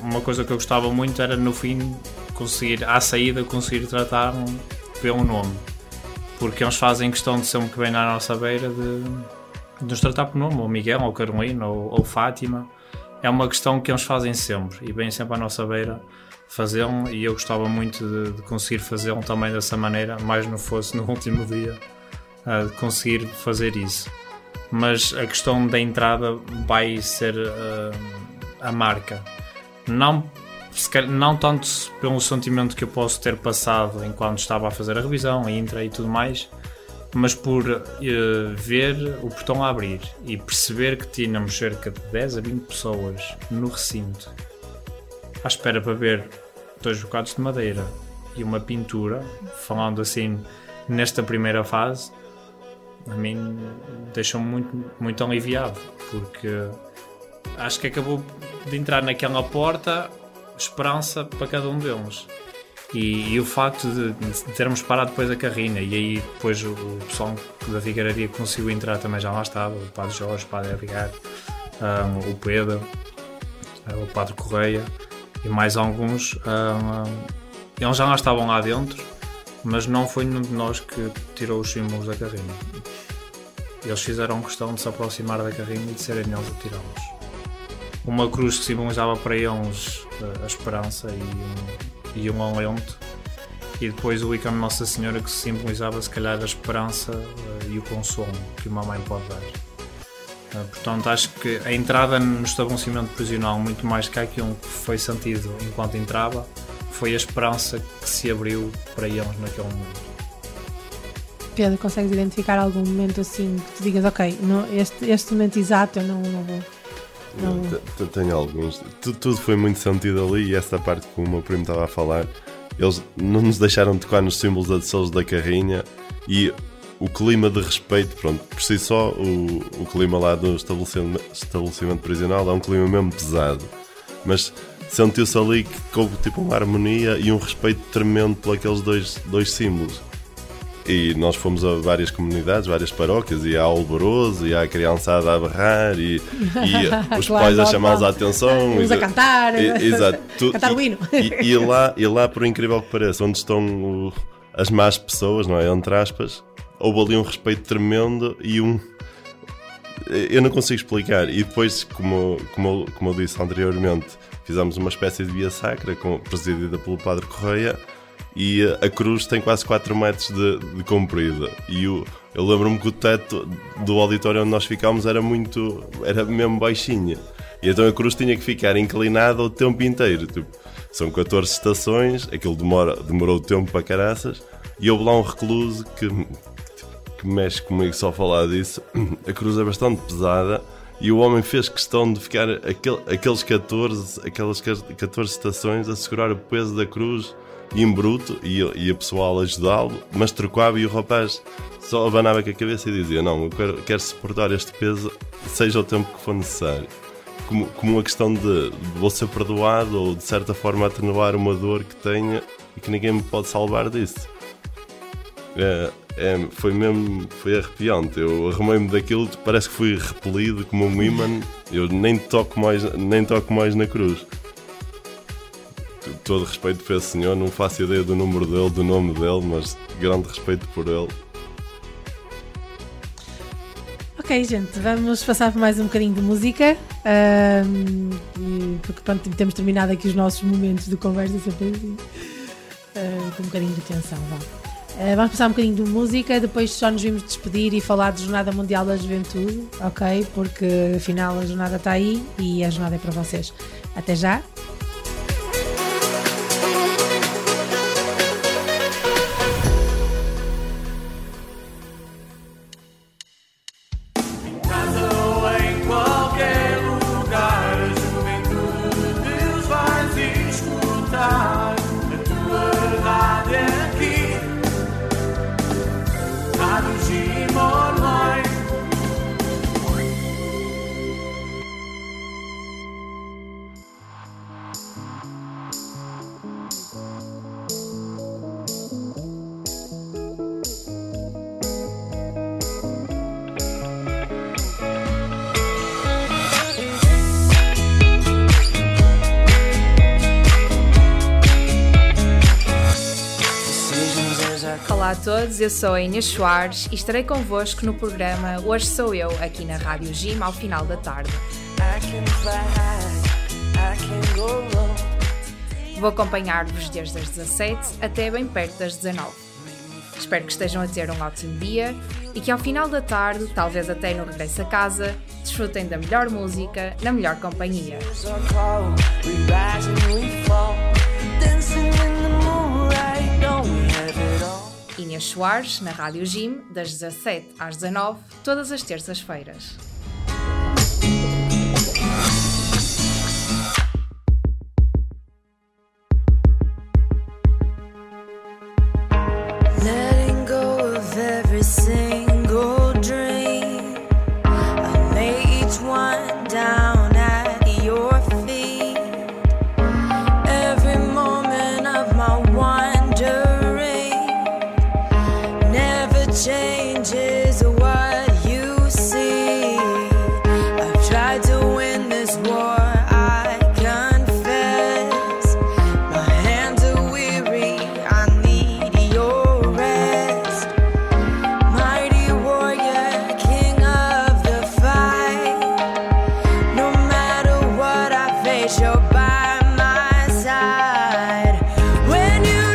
Uma coisa que eu gostava muito era, no fim, conseguir, à saída, conseguir tratar pelo nome. Porque eles fazem questão de sempre que vêm na nossa beira de, de nos tratar por nome, ou Miguel, ou Carolina, ou, ou Fátima. É uma questão que eles fazem sempre e vêm sempre à nossa beira. Fazê-lo, e eu gostava muito de, de conseguir fazê-lo também dessa maneira, mais não fosse no último dia, uh, de conseguir fazer isso. Mas a questão da entrada vai ser uh, a marca. Não, não tanto pelo sentimento que eu posso ter passado enquanto estava a fazer a revisão, a intra e tudo mais, mas por uh, ver o portão a abrir e perceber que tínhamos cerca de dez a vinte pessoas no recinto à espera para ver dois bocados de madeira e uma pintura, falando assim, nesta primeira fase, a mim deixou-me muito, muito aliviado, porque acho que acabou de entrar naquela porta esperança para cada um deles. E, e o facto de, de termos parado depois a carrinha, e aí depois o, o pessoal da vigararia conseguiu entrar também, já lá estava, o padre Jorge, o padre Edgar, um, o Pedro, o padre Correia, e mais alguns, um, eles já lá estavam lá dentro, mas não foi nenhum de nós que tirou os símbolos da carrinha. Eles fizeram questão de se aproximar da carrinha e de serem eles a tirá-los. Uma cruz que simbolizava para eles a esperança e um, e um alento, e depois o ícone Nossa Senhora que simbolizava se calhar a esperança e o consolo que uma mãe pode dar. Portanto, acho que a entrada no estabelecimento prisional, muito mais que aquilo que foi sentido enquanto entrava, foi a esperança que se abriu para eles naquele momento. Pedro, consegues identificar algum momento assim que tu digas, ok, não, este, este momento exato eu não, não vou... Não... Eu tenho alguns. Tudo, tudo foi muito sentido ali, e essa parte que o meu primo estava a falar, eles não nos deixaram tocar nos símbolos adesivos da carrinha e... O clima de respeito, pronto, por si só, o, o clima lá do estabelecimento, estabelecimento prisional é um clima mesmo pesado. Mas sentiu-se ali que houve tipo uma harmonia e um respeito tremendo por aqueles dois, dois símbolos. E nós fomos a várias comunidades, várias paróquias, e há alvoroço, e há a criançada a berrar, e, e os claro, pais a chamá-los a atenção. Uns a cantar, e, exato, tu, cantar o hino. E, e, e, lá, e lá, por incrível que pareça, onde estão o, as más pessoas, não é? Entre aspas, houve ali um respeito tremendo e um... Eu não consigo explicar. E depois, como, como, como eu disse anteriormente, fizemos uma espécie de via sacra, com, presidida pelo padre Correia, e a cruz tem quase quatro metros de, de comprida. E o, eu lembro-me que o teto do auditório onde nós ficámos era muito... era mesmo baixinha. E então a cruz tinha que ficar inclinada o tempo inteiro. Tipo, são catorze estações, aquilo demora, demorou tempo para caraças, e houve lá um recluso que... que mexe comigo só falar disso. A cruz é bastante pesada e o homem fez questão de ficar aquele, aqueles catorze, aquelas catorze estações a segurar o peso da cruz em bruto, e, e a pessoal a ajudá-lo, mas trocava, e o rapaz só abanava com a cabeça e dizia não, eu quero, quero suportar este peso seja o tempo que for necessário, como, como uma questão de, de vou ser perdoado ou de certa forma atenuar uma dor que tenho e que ninguém me pode salvar disso. É, é, foi mesmo, foi arrepiante. Eu arrumei-me daquilo, parece que fui repelido como um imã. Eu nem toco mais, nem toco mais na cruz. todo respeito para esse senhor, não faço ideia do número dele, do nome dele, mas grande respeito por ele. Ok, gente, vamos passar por mais um bocadinho de música, um, e porque pronto, temos terminado aqui os nossos momentos de conversa sempre assim, uh, com um bocadinho de tensão. Uh, vamos passar um bocadinho de música, depois só nos vimos despedir e falar da Jornada Mundial da Juventude, ok? Porque afinal a jornada está aí e a jornada é para vocês. Até já! Olá a todos, eu sou a Inês Soares e estarei convosco no programa Hoje Sou Eu, aqui na Rádio G I M, ao final da tarde. Vou acompanhar-vos desde as dezassete até bem perto das dezanove. Espero que estejam a ter um ótimo dia e que ao final da tarde, talvez até no regresso a casa, desfrutem da melhor música, na melhor companhia. Inês Soares, na Rádio G I M, das dezassete às dezanove, todas as terças-feiras. Letting go of every single dream, I lay each one down at your feet. Every moment of my wonder changes what you see. I've tried to win this war, I confess. My hands are weary, I need your rest. Mighty warrior, king of the fight. No matter what I face, you're by my side. When you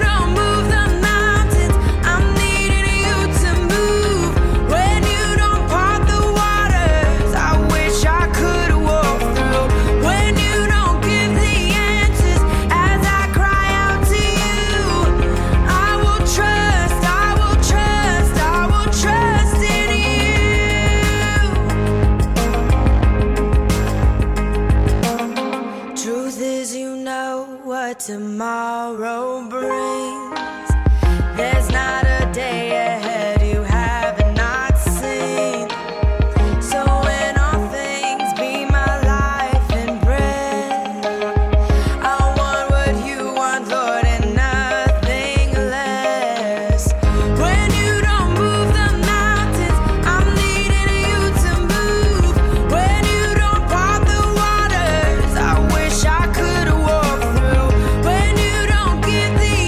tomorrow brings, there's not a day ahead you have not seen. So in all things be my life and breath. I want what you want, Lord, and nothing less. When you don't move the mountains, I'm needing you to move. When you don't part the waters, I wish I could walk through. When you don't get the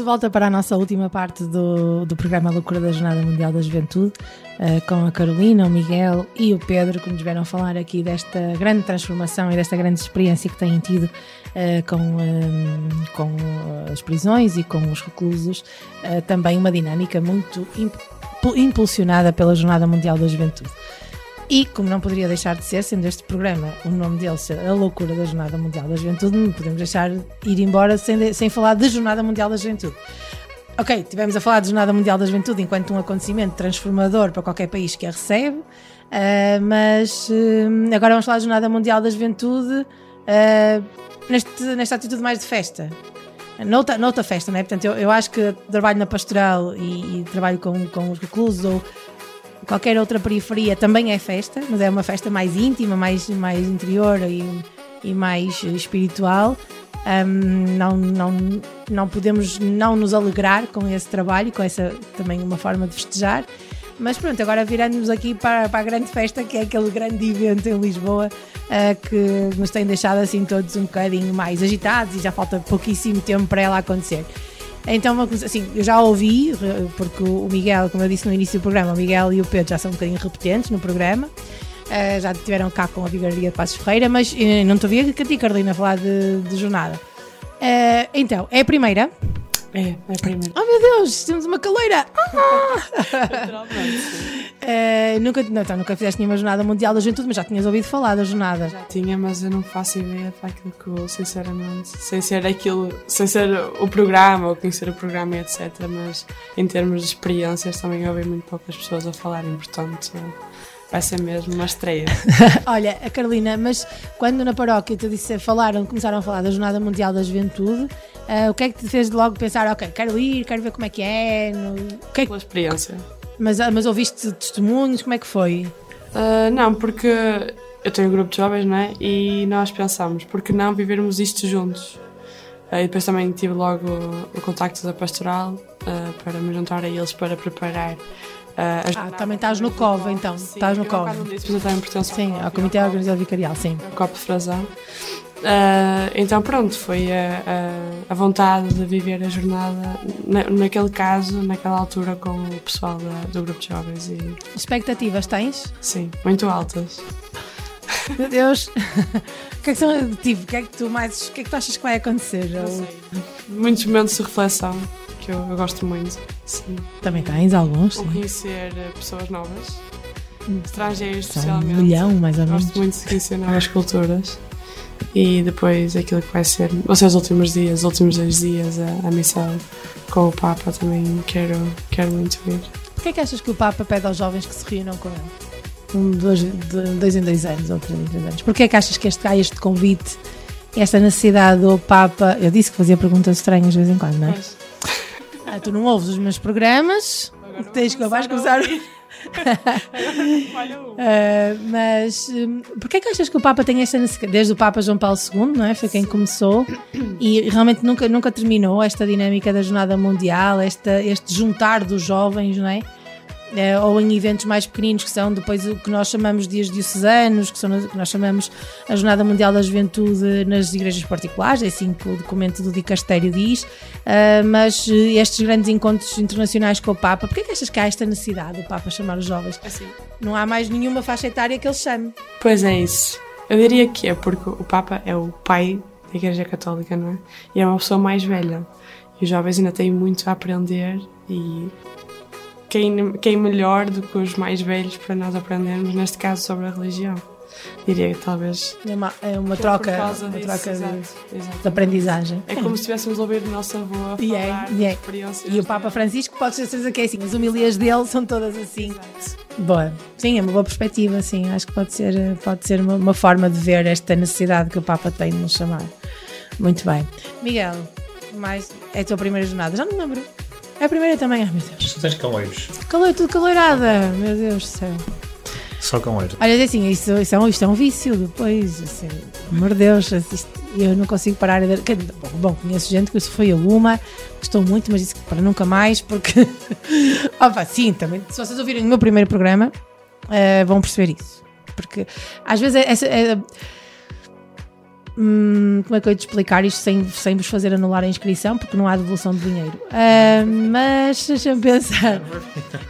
de volta para a nossa última parte do, do programa Loucura da Jornada Mundial da Juventude, uh, com a Carolina, o Miguel e o Pedro, que nos vieram falar aqui desta grande transformação e desta grande experiência que têm tido uh, com, um, com as prisões e com os reclusos, uh, também uma dinâmica muito impulsionada pela Jornada Mundial da Juventude. E, como não poderia deixar de ser, sendo este programa, o nome dele ser A Loucura da Jornada Mundial da Juventude, não podemos deixar de ir embora sem, de, sem falar de Jornada Mundial da Juventude. Ok, tivemos a falar de Jornada Mundial da Juventude enquanto um acontecimento transformador para qualquer país que a recebe, uh, mas uh, agora vamos falar de Jornada Mundial da Juventude uh, neste, nesta atitude mais de festa. Noutra, noutra festa, não é? Portanto, eu, eu acho que trabalho na pastoral e, e trabalho com, com os reclusos ou qualquer outra periferia também é festa, mas é uma festa mais íntima, mais, mais interior e, e mais espiritual. Um, não, não, não podemos não nos alegrar com esse trabalho, com essa também uma forma de festejar. Mas pronto, agora virando-nos aqui para, para a grande festa, que é aquele grande evento em Lisboa, uh, que nos tem deixado assim todos um bocadinho mais agitados e já falta pouquíssimo tempo para ela acontecer. Então, assim, eu já ouvi, porque o Miguel, como eu disse no início do programa, o Miguel e o Pedro já são um bocadinho repetentes no programa, uh, já estiveram cá com a Vigararia de Paços de Ferreira, mas não estou a ver que a ti, Carolina, falar de, de jornada. Uh, então, é a primeira... É, é primeiro. Oh meu Deus, temos uma caloeira! Ah! uh, nunca, não, então, nunca fizeste nenhuma Jornada Mundial da Juventude, mas já tinhas ouvido falar da jornada. Já tinha, mas eu não faço ideia para aquilo que eu, sinceramente, sem ser aquilo, sem ser o programa ou conhecer o programa e etcétera. Mas em termos de experiências também ouvi muito poucas pessoas a falarem, portanto. Vai ser mesmo uma estreia. Olha, a Carolina, mas quando na paróquia te disse, falaram, começaram a falar da Jornada Mundial da Juventude, uh, o que é que te fez de logo pensar, ok, quero ir, quero ver como é que é? No... Que é que... Pela experiência. Mas, mas ouviste testemunhos, como é que foi? Uh, não, porque eu tenho um grupo de jovens, não é? E nós pensámos, por que não vivermos isto juntos? Uh, e depois também tive logo o contacto da pastoral uh, para me juntar a eles para preparar. Uh, ah, jornada, também estás no C O V, então. Sim, estás no C O V. Sim, ao Comité Organizador Vicarial, sim. O C O V de Frazão. Uh, então, pronto, foi a, a, a vontade de viver a jornada, na, naquele caso, naquela altura, com o pessoal da, do grupo de jovens. E... Expectativas tens? Sim, muito altas. Meu Deus! O que é que são, tipo, o que é que tu mais, o que é que tu achas que vai acontecer? Não sei. Muitos momentos de reflexão. Que eu, eu gosto muito. Sim. Também tens alguns. Ou conhecer pessoas novas, estrangeiros especialmente. Um milhão, mais ou menos. Gosto muito de conhecer novas culturas e depois aquilo que vai ser. Ou seja, os últimos dias, os últimos dois dias, a, a missão com o Papa também quero, quero muito ver. O que é que achas que o Papa pede aos jovens que se reúnam com ele? Um, dois, dois em dois anos, ou três em três anos. Porquê é que achas que este, há este convite, esta necessidade do Papa? Eu disse que fazia perguntas estranhas de vez em quando, não é? Pois. Ah, tu não ouves os meus programas, tens que vais começar. uh, mas um, porquê é que achas que o Papa tem esta necessidade? Desde o Papa João Paulo segundo, não é? Foi quem começou e realmente nunca, nunca terminou esta dinâmica da Jornada Mundial, esta, este juntar dos jovens, não é? Uh, ou em eventos mais pequeninos que são depois o que nós chamamos dias diocesanos, que, são, que nós chamamos a Jornada Mundial da Juventude nas igrejas particulares, é assim que o documento do Dicastério diz, uh, mas estes grandes encontros internacionais com o Papa, porquê é que achas que há esta necessidade do Papa chamar os jovens? Assim. Não há mais nenhuma faixa etária que ele chame. Pois é isso, eu diria que é porque o Papa é o pai da Igreja Católica, não é? E é uma pessoa mais velha e os jovens ainda têm muito a aprender e... Quem, quem melhor do que os mais velhos para nós aprendermos, neste caso, sobre a religião. Diria que talvez... É uma, é uma troca, uma disso, troca exato, de, exato. de aprendizagem. É, é como se tivéssemos ouvido o nosso avô a falar yeah, yeah. experiências. E o Papa Francisco, pode ser certeza que é assim, as homilias dele são todas assim. Exato. Boa. Sim, é uma boa perspectiva, sim. Acho que pode ser, pode ser uma, uma forma de ver esta necessidade que o Papa tem de nos chamar. Muito bem. Miguel, mais, é a tua primeira jornada? Já não me lembro. É a primeira também, ah, meu Deus. Tu tens caloiros. Caloiro, tudo caloirada, meu Deus do céu. Só caloiro. Olha, assim, isto, isto, é um, isto é um vício depois, assim, meu Deus, isto, eu não consigo parar. De... Bom, conheço gente que isso foi a uma, gostou muito, mas disse que para nunca mais, porque... Opa, sim, também, se vocês ouvirem o meu primeiro programa, uh, vão perceber isso. Porque, às vezes, é... é, é Hum, como é que eu ia te explicar isto sem, sem vos fazer anular a inscrição, porque não há devolução de dinheiro, uh, mas deixa-me pensar.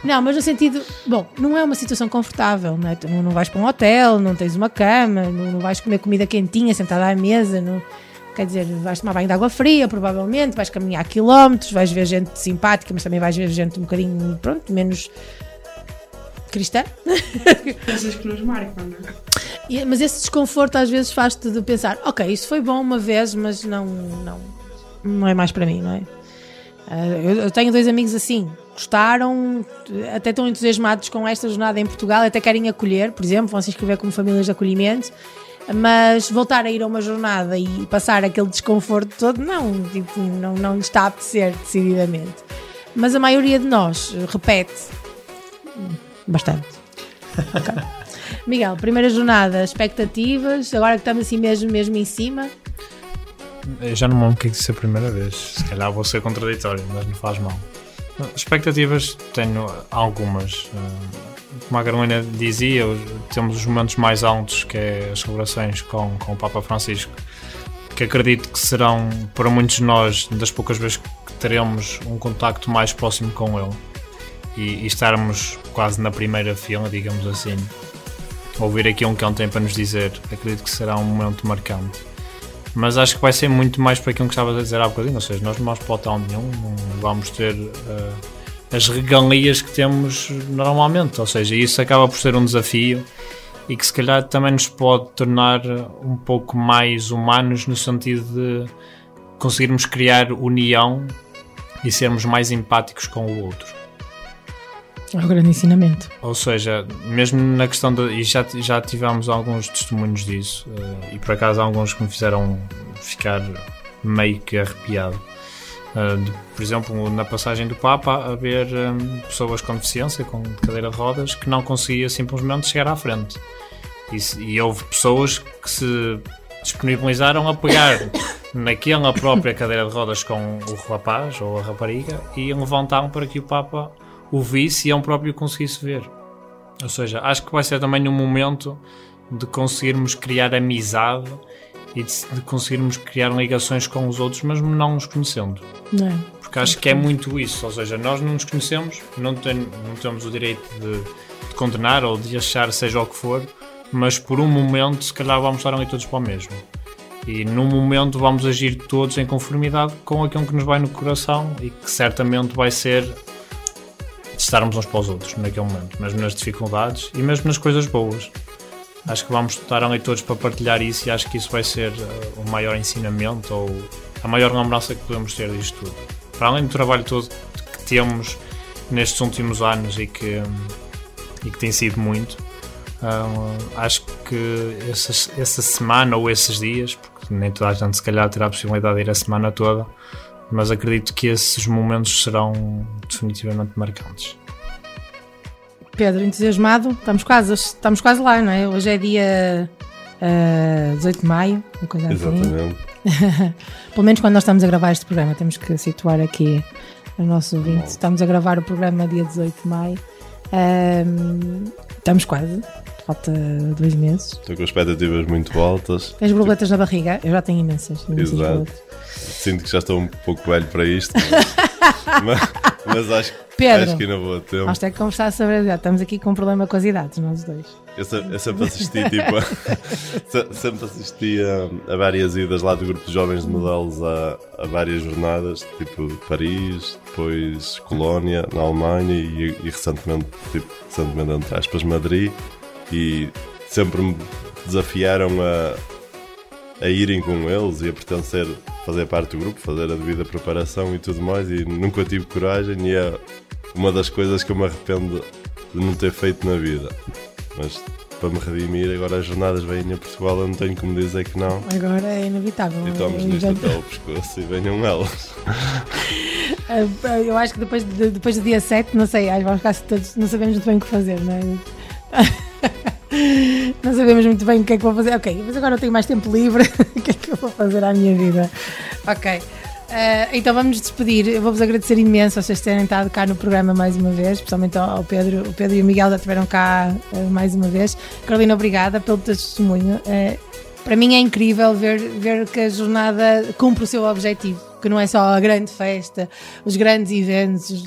Não, mas no sentido, bom, não é uma situação confortável, não é? Tu não vais para um hotel, não tens uma cama, não, não vais comer comida quentinha sentada à mesa, não, quer dizer, vais tomar banho de água fria, provavelmente vais caminhar quilómetros, vais ver gente simpática, mas também vais ver gente um bocadinho, pronto, menos cristã. Coisas que nos marcam, não é? Mas esse desconforto às vezes faz-te de pensar, ok, isso foi bom uma vez, mas não, não, não é mais para mim, não é? Eu tenho dois amigos assim, gostaram, até estão entusiasmados com esta jornada em Portugal, até querem acolher, por exemplo, vão se inscrever como famílias de acolhimento, mas voltar a ir a uma jornada e passar aquele desconforto todo, não, tipo, não, não lhes está a apetecer, decididamente. Mas a maioria de nós repete bastante. Okay. Miguel, primeira jornada, expectativas, agora que estamos assim mesmo, mesmo em cima? Eu já não me lembro o que é que disse a primeira vez, se calhar vou ser contraditório, mas não faz mal. Expectativas, tenho algumas. Como a Carolina dizia, temos os momentos mais altos, que é as celebrações com, com o Papa Francisco, que acredito que serão, para muitos de nós, das poucas vezes que teremos um contacto mais próximo com ele. E, e estarmos quase na primeira fila, digamos assim, ouvir aqui um que ontem para nos dizer, acredito que será um momento marcante. Mas acho que vai ser muito mais para aquilo que estavas a dizer há bocadinho, ou seja, nós não vamos para o hotel nenhum, não vamos ter uh, as regalias que temos normalmente, ou seja, isso acaba por ser um desafio e que se calhar também nos pode tornar um pouco mais humanos no sentido de conseguirmos criar união e sermos mais empáticos com o outro. É um grande ensinamento. Ou seja, mesmo na questão da... E já, já tivemos alguns testemunhos disso, uh, e por acaso há alguns que me fizeram ficar meio que arrepiado. Uh, de, por exemplo, na passagem do Papa, haver um, pessoas com deficiência, com cadeira de rodas, que não conseguia simplesmente chegar à frente. E, e houve pessoas que se disponibilizaram a pegar naquela própria cadeira de rodas com o rapaz ou a rapariga e levantaram para que o Papa o visse e é um próprio conseguisse ver. Ou seja, acho que vai ser também um momento de conseguirmos criar amizade e de, de conseguirmos criar ligações com os outros, mas não nos conhecendo. Não é? Porque acho que é muito isso. Ou seja, nós não nos conhecemos, não, tem, não temos o direito de, de condenar ou de achar seja o que for, mas por um momento, se calhar vamos estar ali todos para o mesmo. E num momento vamos agir todos em conformidade com aquilo que nos vai no coração e que certamente vai ser estarmos uns para os outros naquele momento, mesmo nas dificuldades e mesmo nas coisas boas. Acho que vamos estar ali todos para partilhar isso e acho que isso vai ser uh, o maior ensinamento ou a maior lembrança que podemos ter disto tudo. Para além do trabalho todo que temos nestes últimos anos e que, um, e que tem sido muito, uh, acho que essas, essa semana ou esses dias, porque nem toda a gente se calhar terá a possibilidade de ir a semana toda, mas acredito que esses momentos serão definitivamente marcantes. Pedro, entusiasmado, estamos quase, estamos quase lá, não é? Hoje é dia uh, dezoito de maio, uma coisa assim. Exatamente. Pelo menos quando nós estamos a gravar este programa, temos que situar aqui o nosso ouvinte. Estamos a gravar o programa dia dezoito de maio, uh, estamos quase, falta dois meses. Estou com expectativas muito altas. Tens borboletas tipo... na barriga? Eu já tenho imensas. imensas Exato. Sinto que já estou um pouco velho para isto, mas, mas, mas acho, Pedro, acho que ainda vou a tempo. Nós temos que conversar sobre a idade. Estamos aqui com um problema com as idades, nós dois. Eu, eu sempre assisti, tipo, a, sempre assisti a, a várias idas lá do grupo de jovens de modelos a, a várias jornadas, tipo Paris, depois Colónia, na Alemanha e, e recentemente, tipo, recentemente, entre aspas, Madrid. E sempre me desafiaram a, a irem com eles e a pertencer, fazer parte do grupo, fazer a devida preparação e tudo mais, e nunca tive coragem e é uma das coisas que eu me arrependo de não ter feito na vida. Mas para me redimir, agora as jornadas vêm a Portugal, eu não tenho como dizer que não. Agora é inevitável. E estamos é nisto até ao pescoço e venham elas. Eu acho que depois, depois do dia sete, não sei, acho que vamos ficar todos, não sabemos muito bem o que fazer, não é? Não sabemos muito bem o que é que vou fazer. Ok, mas agora eu tenho mais tempo livre. O que é que eu vou fazer à minha vida? Ok, uh, então vamos nos despedir. Eu vou-vos agradecer imenso vocês terem estado cá no programa mais uma vez, especialmente ao Pedro. O Pedro e o Miguel já estiveram cá uh, mais uma vez. Carolina, obrigada pelo teu testemunho. uh, para mim é incrível ver, ver que a jornada cumpre o seu objetivo, que não é só a grande festa, os grandes eventos,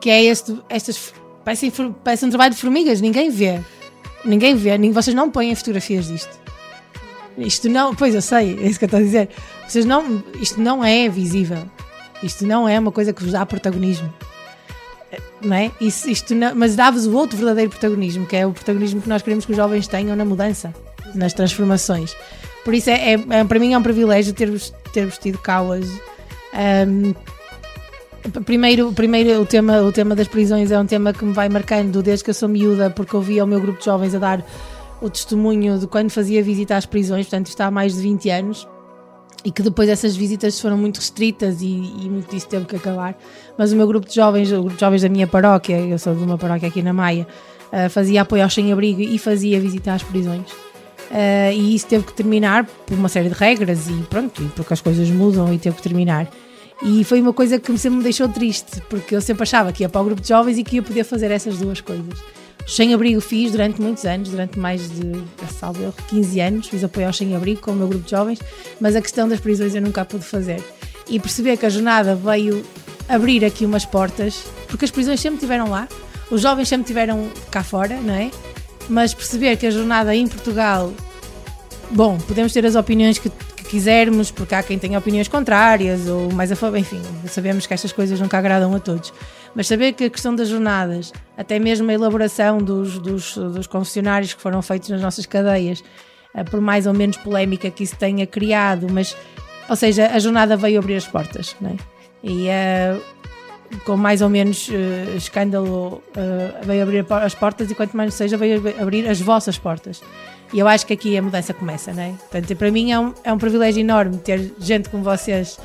que é este, estas, parece, parece um trabalho de formigas, ninguém vê, ninguém vê, nem, vocês não põem fotografias disto. Isto não, pois eu sei, é isso que eu estou a dizer. Vocês não, isto não é visível, isto não é uma coisa que vos dá protagonismo, não é? Isso, isto não, mas dá-vos o outro verdadeiro protagonismo, que é o protagonismo que nós queremos que os jovens tenham na mudança, nas transformações. Por isso, é, é, é, para mim é um privilégio ter-vos, ter-vos tido cá hoje. Um, primeiro, primeiro o, tema, o tema das prisões é um tema que me vai marcando desde que eu sou miúda, porque eu via o meu grupo de jovens a dar o testemunho de quando fazia visita às prisões, portanto está há mais de vinte anos, e que depois essas visitas foram muito restritas e, e muito disso teve que acabar. Mas o meu grupo de jovens, o grupo de jovens da minha paróquia, eu sou de uma paróquia aqui na Maia, uh, fazia apoio ao sem-abrigo e fazia visita às prisões, uh, e isso teve que terminar por uma série de regras e pronto, porque as coisas mudam e teve que terminar. E foi uma coisa que sempre me deixou triste, porque eu sempre achava que ia para o grupo de jovens e que ia poder fazer essas duas coisas. Sem-abrigo fiz durante muitos anos, durante mais de, salvo erro, quinze anos, fiz apoio ao sem-abrigo com o meu grupo de jovens, mas a questão das prisões eu nunca pude fazer. E perceber que a jornada veio abrir aqui umas portas, porque as prisões sempre estiveram lá, os jovens sempre estiveram cá fora, não é? Mas perceber que a jornada em Portugal, bom, podemos ter as opiniões que, que quisermos, porque há quem tenha opiniões contrárias, ou mais a favor, enfim, sabemos que estas coisas nunca agradam a todos. Mas saber que a questão das jornadas, até mesmo a elaboração dos, dos, dos confessionários que foram feitos nas nossas cadeias, por mais ou menos polémica que isso tenha criado, mas, ou seja, a jornada veio abrir as portas, não é? E uh, com mais ou menos uh, escândalo uh, veio abrir as portas, e quanto mais seja, veio abrir as vossas portas. E eu acho que aqui a mudança começa, não é? Portanto, para mim é um, é um privilégio enorme ter gente como vocês,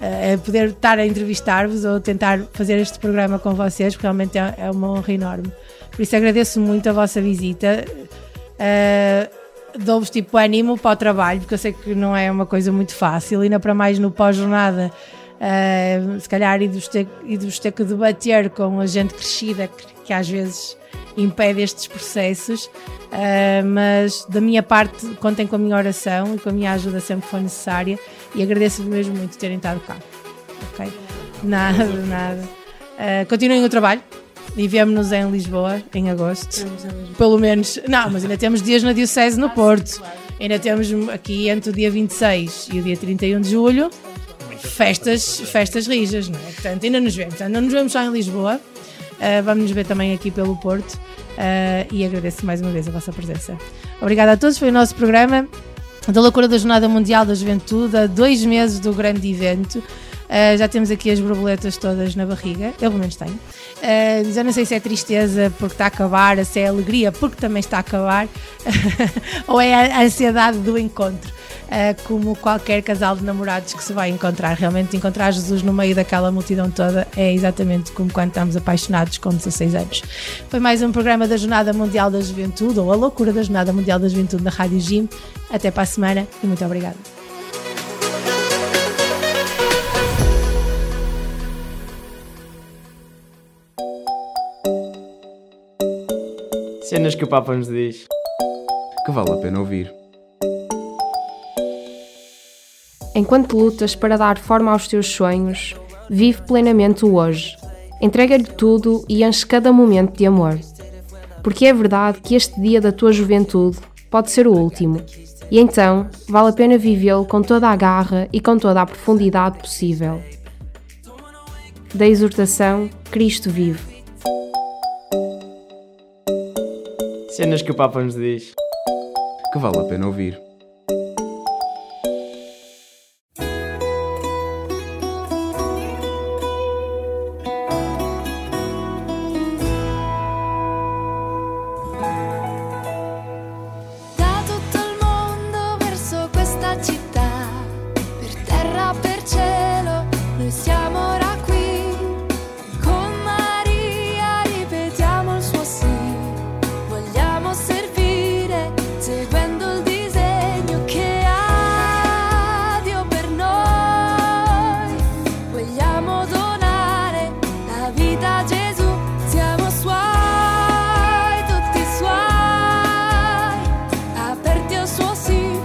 Uh, poder estar a entrevistar-vos ou tentar fazer este programa com vocês, porque realmente é, é uma honra enorme. Por isso agradeço muito a vossa visita, uh, dou-vos tipo ânimo para o trabalho, porque eu sei que não é uma coisa muito fácil, ainda para mais no pós-jornada, uh, se calhar e de vos ter que debater com a gente crescida que, que às vezes impede estes processos, uh, mas da minha parte contem com a minha oração e com a minha ajuda sempre que for necessária, e agradeço-vos mesmo muito terem estado cá. Ok? Nada, nada. Uh, continuem o trabalho e vemo-nos em Lisboa em agosto. Pelo menos, não, mas ainda temos dias na Diocese no Porto. Ainda temos aqui entre o dia vinte e seis e o dia trinta e um de julho festas, festas rijas, não é? Portanto, ainda nos vemos. Portanto, não nos vemos só em Lisboa. Uh, vamos nos ver também aqui pelo Porto, uh, e agradeço mais uma vez a vossa presença. Obrigada a todos, foi o nosso programa da loucura da Jornada Mundial da Juventude, a dois meses do grande evento. Uh, já temos aqui as borboletas todas na barriga, eu pelo menos tenho. Uh, já não sei se é tristeza porque está a acabar, se é alegria porque também está a acabar, ou é a ansiedade do encontro. Uh, como qualquer casal de namorados que se vai encontrar, realmente encontrar Jesus no meio daquela multidão toda é exatamente como quando estamos apaixonados com dezasseis anos. Foi mais um programa da Jornada Mundial da Juventude, ou a loucura da Jornada Mundial da Juventude, na Rádio G I M. Até para a semana e muito obrigada. Cenas que o Papa nos diz que vale a pena ouvir. Enquanto lutas para dar forma aos teus sonhos, vive plenamente o hoje. Entrega-lhe tudo e enche cada momento de amor. Porque é verdade que este dia da tua juventude pode ser o último, e então vale a pena vivê-lo com toda a garra e com toda a profundidade possível. Da exortação, Cristo vive. Cenas que o Papa nos diz que vale a pena ouvir. Suo sì.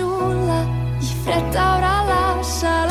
fanciulla, gli fretta ora lascia.